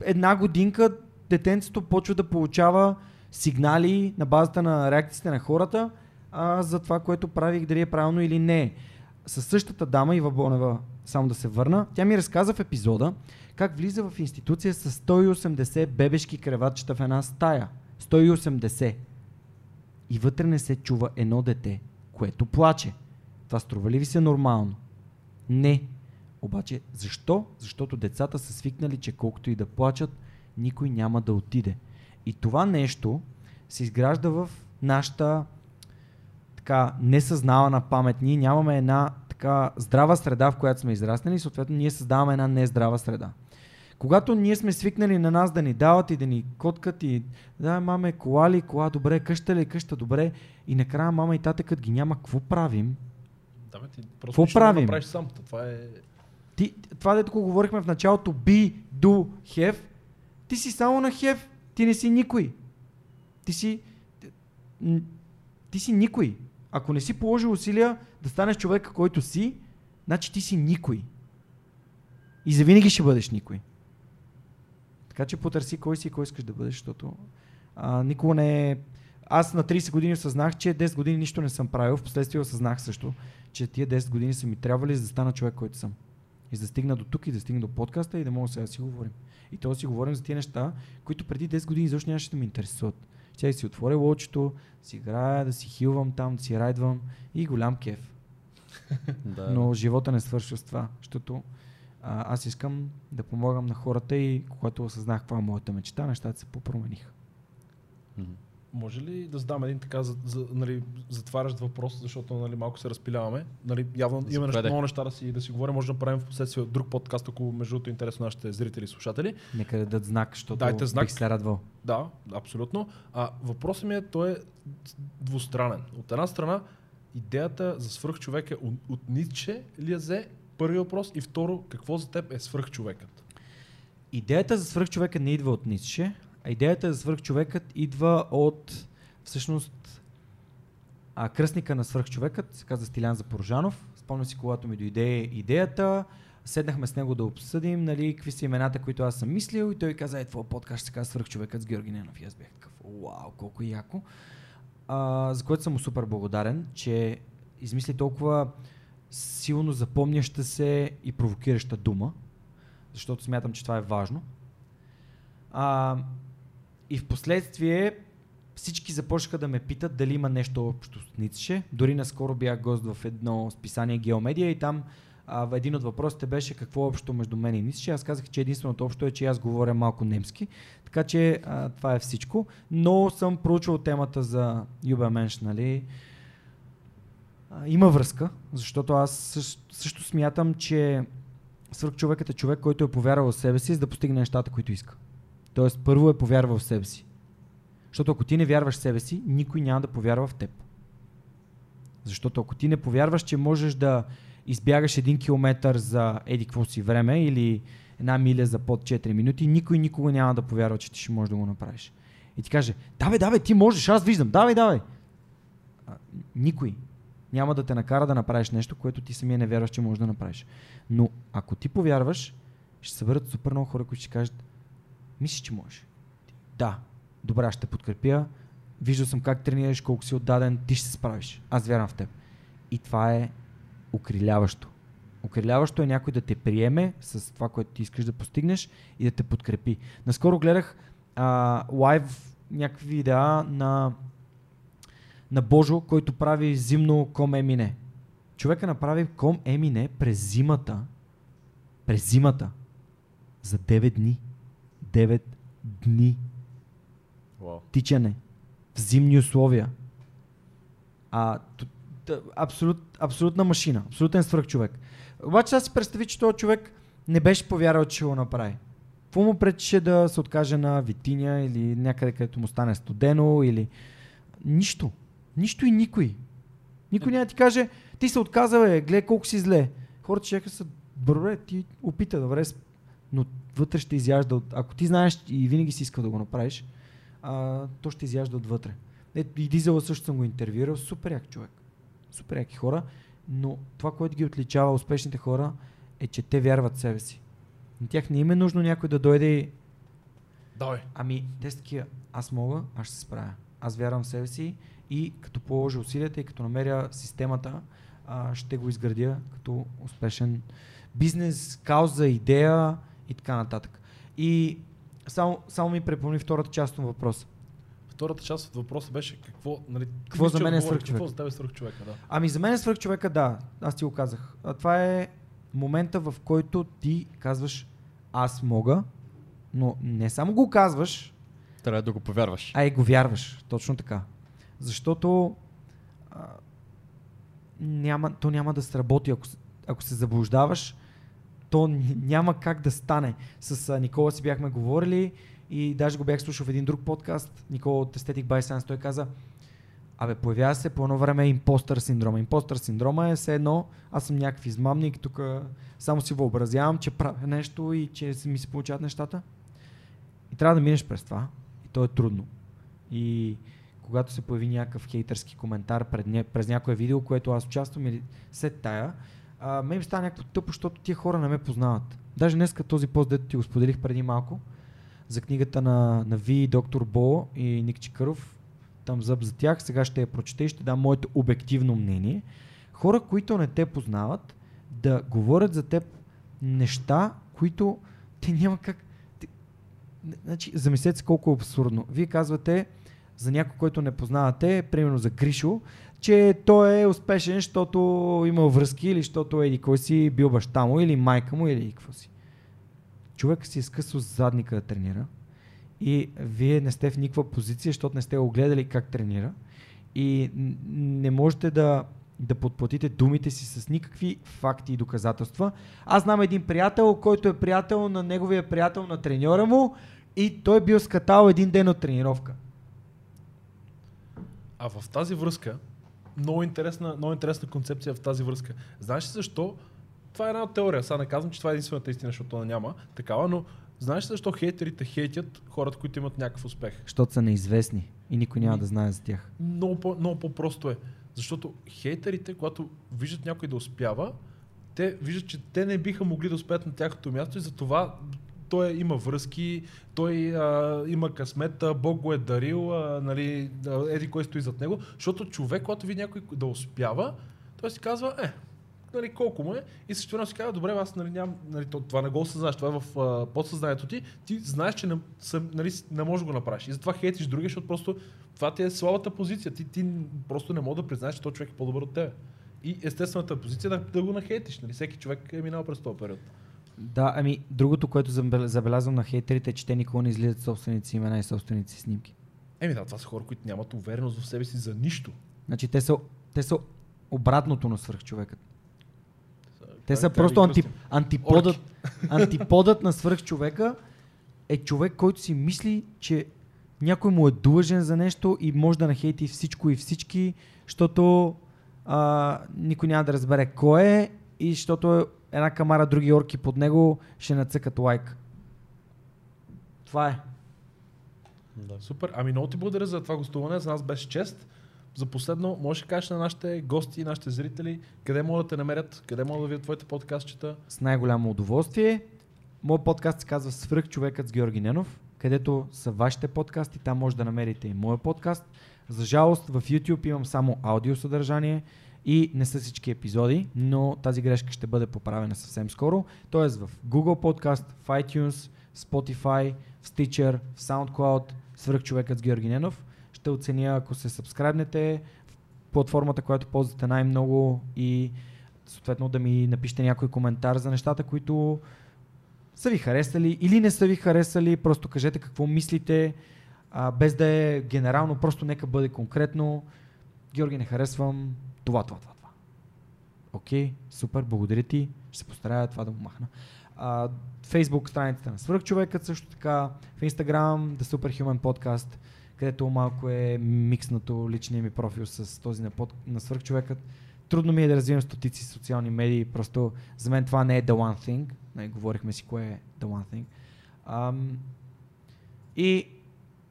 една годинка детенцето почва да получава сигнали на базата на реакциите на хората за това, което правих, дали е правилно или не. Със същата дама, Ива Бонева, само да се върна, тя ми разказа в епизода как влиза в институция с 180 бебешки креватчета в една стая. 180. И вътре не се чува едно дете, което плаче. Това струва ли ви се нормално? Не. Обаче защо? Защото децата са свикнали, че колкото и да плачат, никой няма да отиде. И това нещо се изгражда в нашата така несъзнавана памет. Ние нямаме една така здрава среда, в която сме израснали, и съответно ние създаваме една нездрава среда. Когато ние сме свикнали на нас да ни дават и да ни коткат и да, маме, кола ли, кола, добре, къща ли, къща, добре, и накрая мама и тата, като ги няма, какво правим? Да, бе, ти просто ще го направиш сам. Това е... Това дето го говорихме в началото, be, do, have, ти си само на have, ти не си никой. Ти си никой. Ако не си положил усилия да станеш човека, който си, значи ти си никой. И завинаги ще бъдеш никой. Така че потърси кой си и кой искаш да бъдеш, защото никога не е... Аз на 30 години осъзнах, че 10 години нищо не съм правил. Впоследствие осъзнах също, че тия 10 години са ми трябвали, за да стана човек, който съм. И да стигна до тук, и да стигна до подкаста, и да мога сега да си говорим. И то си говорим за тия неща, които преди 10 години изобщо нямаше да ме интересуват. Ще си отворя лодчето, да си играя, да си хилвам там, да си райдвам и голям кеф. Но живота не свършва с това, защото аз искам да помагам на хората и когато осъзнах каква е моята мечта, нещата се попромениха. Може ли да задам един така нали, затварящ въпрос, защото нали, малко се разпиляваме. Нали, явно имаме много неща да си говорим, може да правим в последствие друг подкаст, ако между другото е интересно нашите зрители и слушатели. Нека дадат знак, защото дайте знак. Бих се радвал. Да, абсолютно. Въпросът ми е, той е двустранен. От една страна, идеята за свръхчовек е от Ницше ли я взе? Първи въпрос. И второ, какво за теб е свръхчовекът? Идеята за свръхчовекът не идва от Ницше. А идеята за свръхчовекът идва от всъщност кръстника на свръхчовекът, се казва Стилян Запорожанов. Спомням си, когато ми дойде идеята, седнахме с него да обсъдим, нали, какви са имената, които аз съм мислил, и той каза, твой подкаст се казва Свръхчовекът с Георги Ненов. И аз бях такъв, вау, колко яко. За което съм супер благодарен, че измисли толкова силно запомняща се и провокираща дума, защото смятам, че това е важно. И в последствие всички започнаха да ме питат дали има нещо общо с Ницше. Дори наскоро бях гост в едно списание Геомедия и там един от въпросите беше какво е общо между мен и Ницше. Аз казах, че единственото общо е, че аз говоря малко немски. Така че това е всичко. Но съм проучвал темата за Юбе Менш, нали. Има връзка, защото аз също смятам, че свръхчовекът е човек, който е повярвал в себе си, за да постигне нещата, които иска. Тоест, първо е повярвал в себе си. Защото ако ти не вярваш в себе си, никой няма да повярва в теб. Защото ако ти не повярваш, че можеш да избягаш 1 километър за еди какво си време или 1 миля за под 4 минути, никой никога няма да повярва, че ти ще можеш да го направиш. И ти каже, давай, ти можеш, аз виждам, давай. Никой няма да те накара да направиш нещо, което ти самия не вярваш, че можеш да направиш. Но ако ти повярваш, ще съберат супер много хора, които ще кажат, мислиш, че можеш. Да, добре, аз ще те подкрепя. Виждал съм как тренираш, колко си отдаден, ти ще се справиш. Аз вярвам в теб. И това е окриляващо. Окриляващо е някой да те приеме с това, което ти искаш да постигнеш и да те подкрепи. Наскоро гледах лайв някакви видеа на Божо, който прави зимно ком емине. Човека направи ком емине през зимата. За 9 дни. 9 дни. Wow. Тичане. В зимни условия. Абсолютна машина. Абсолютен свръхчовек. Обаче аз си представи, че този човек не беше повярвал, че ще го направи. Какво му пречеше да се откаже на Витиня или някъде, където му стане студено или... Нищо. Нищо и никой. Никой няма ти каже, ти се отказа, гледай колко си зле. Хората чеха са, добре, ти опита, добре, но вътре ще изяжда от... Ако ти знаеш и винаги си искал да го направиш, то ще изяжда отвътре. Ето и Дизела също съм го интервюирал, супер як човек, супер яки хора, но това, което ги отличава успешните хора е, че те вярват в себе си. На тях не им е нужно някой да дойде и... Давай. Ами, те са такива, аз мога, аз ще се справя. Аз вярвам в себе си и като положи усилията и като намеря системата, ще го изградя като успешен бизнес, кауза, идея и така нататък. И само ми препомни втората част на въпроса. Втората част от въпроса беше какво, нали, какво за мен е свръхчовек. Какво за тебе е свръхчовека, да. Ами за мен е свръхчовека, да, аз ти го казах. Това е момента, в който ти казваш аз мога, но не само го казваш, трябва да го повярваш. А и го вярваш, точно така. Защото то няма да сработи, ако се заблуждаваш, то няма как да стане. С Никола си бяхме говорили и даже го бях слушал в един друг подкаст. Никола от Aesthetic by Science, той каза, абе, появява се по едно време импостър синдрома. Импостър синдрома е все едно, аз съм някакъв измамник, тук само си въобразявам, че правя нещо и че ми се получават нещата. И трябва да минеш през това. И то е трудно. И когато се появи някакъв хейтърски коментар през някое видео, което аз участвам или след тая, ме им става някакво тъпо, защото тия хора не ме познават. Даже днеска този пост, дето ти го споделих преди малко, за книгата на Ви, доктор Бо и Ник Чикъров, там зъб за тях, сега ще я прочете и ще дам моето обективно мнение. Хора, които не те познават, да говорят за теб неща, които те няма как... Значи, замислете се колко е абсурдно. Вие казвате за някой, който не познавате, примерно за Гришо, че той е успешен, защото имал връзки или защото еди кой си бил баща му или майка му или какво си. Човек си е скъсал задника да тренира и вие не сте в никаква позиция, защото не сте го гледали как тренира и не можете да подплатите думите си с никакви факти и доказателства. Аз знам един приятел, който е приятел на неговия приятел на треньора му и той бил скатал един ден от тренировка. А в тази връзка, много интересна концепция в тази връзка. Знаеш ли защо? Това е една теория. Сега не казвам, че това е единствената истина, защото няма такава, но знаеш ли защо хейтерите хейтят хората, които имат някакъв успех? Защото са неизвестни и никой няма да знае за тях. Много по-просто е. Защото хейтерите, когато виждат някой да успява, те виждат, че те не биха могли да успеят на тяхното място и затова той има връзки, той има късмета, Бог го е дарил, нали, еди кой стои зад него, защото човек, когато види някой да успява, той си казва, нали, колко му е, и също време си казва, добре, аз нали, нямам, нали, това не го осъзнаеш, това е в подсъзнанието ти, ти знаеш, че не можеш да го направиш и затова хейтиш другия, защото просто това ти е слабата позиция, ти просто не можеш да признаеш, че този човек е по-добър от тебе и естествената позиция е да го нахейтиш, нали, всеки човек е минал през този период. Да, ами другото, което забелязвам на хейтерите е, че те никога не излизат собственици имена и собственици снимки. Да, това са хора, които нямат увереност в себе си за нищо. Значи те са обратното на свръхчовекът. Те са просто антиподът на свръхчовека е човек, който си мисли, че някой му е длъжен за нещо и може да нахейти всичко и всички, защото никой няма да разбере кой е и защото е една камара други орки под него ще нацъкат лайк. Това е. Да. Супер. Ами много ти благодаря за това гостуване. За нас беше чест. За последно, можеш да кажеш на нашите гости и нашите зрители къде могат да те намерят, къде могат да видят твоите подкастчета? С най-голямо удоволствие. Моят подкаст се казва Свръхчовекът с Георги Ненов, където са вашите подкасти. Там може да намерите и моя подкаст. За жалост в YouTube имам само аудиосъдържание. И не са всички епизоди, но тази грешка ще бъде поправена съвсем скоро. Тоест в Google Podcast, в iTunes, Spotify, в Stitcher, в SoundCloud, Свръхчовекът с Георги Ненов. Ще оценя, ако се сабскрайбнете в платформата, която ползвате най-много и съответно да ми напишете някой коментар за нещата, които са ви харесали или не са ви харесали. Просто кажете какво мислите, без да е генерално, просто нека бъде конкретно. Георги, не харесвам това. Окей, супер, благодаря ти. Ще се постарая това да го махна. Фейсбук страницата на Свръхчовекът, също така. В Инстаграм, The Superhuman Podcast, където малко е микснато личния ми профил с този на Свръхчовекът. Трудно ми е да развивам стотици социални медии, просто за мен това не е the one thing. Говорихме си кое е the one thing. И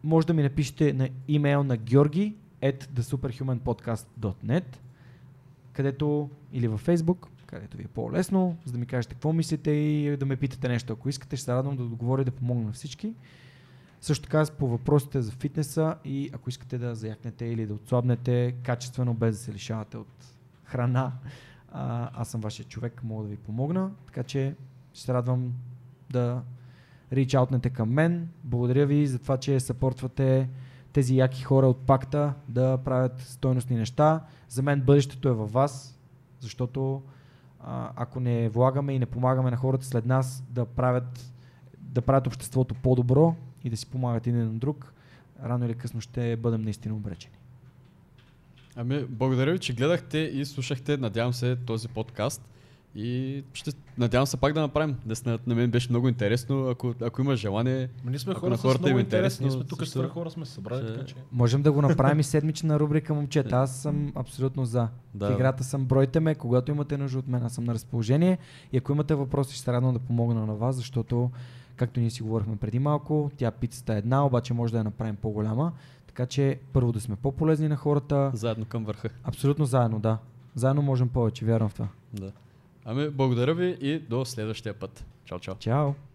може да ми напишете на имейл на georgi@thesuperhumanpodcast.net, където или във Facebook, където ви е по-лесно, за да ми кажете какво мислите и да ме питате нещо. Ако искате, ще се радвам да отговоря и да помогна на всички. Също така по въпросите за фитнеса и ако искате да заякнете или да отслабнете качествено, без да се лишавате от храна, аз съм вашия човек, мога да ви помогна, така че ще се радвам да ричаутнете към мен. Благодаря ви за това, че съпортвате тези яки хора от пакта да правят стойностни неща. За мен бъдещето е във вас, защото ако не влагаме и не помагаме на хората след нас да правят обществото по-добро и да си помагат един на друг, рано или късно ще бъдем наистина обречени. Ами, благодаря ви, че гледахте и слушахте, надявам се, този подкаст. И ще надявам се пак да направим. На мен беше много интересно, ако има желание. Ние сме хора, на хората им е интересно. Ние сме тук, свърх хора сме събрали, така че... Можем да го направим и седмична рубрика, момчета. Аз съм абсолютно за. Да. В играта съм, бройте ме, когато имате нужда от мен, аз съм на разположение. И ако имате въпроси, ще се радвам да помогна на вас, защото, както ние си говорихме преди малко, тя пицата е една, обаче може да я направим по-голяма. Така че първо да сме по-полезни на хората. Заедно към върха. Абсолютно заедно, да. Заедно можем повече, вярвам в това. Да. Ами, благодаря ви и до следващия път. Чао, чао. Чао.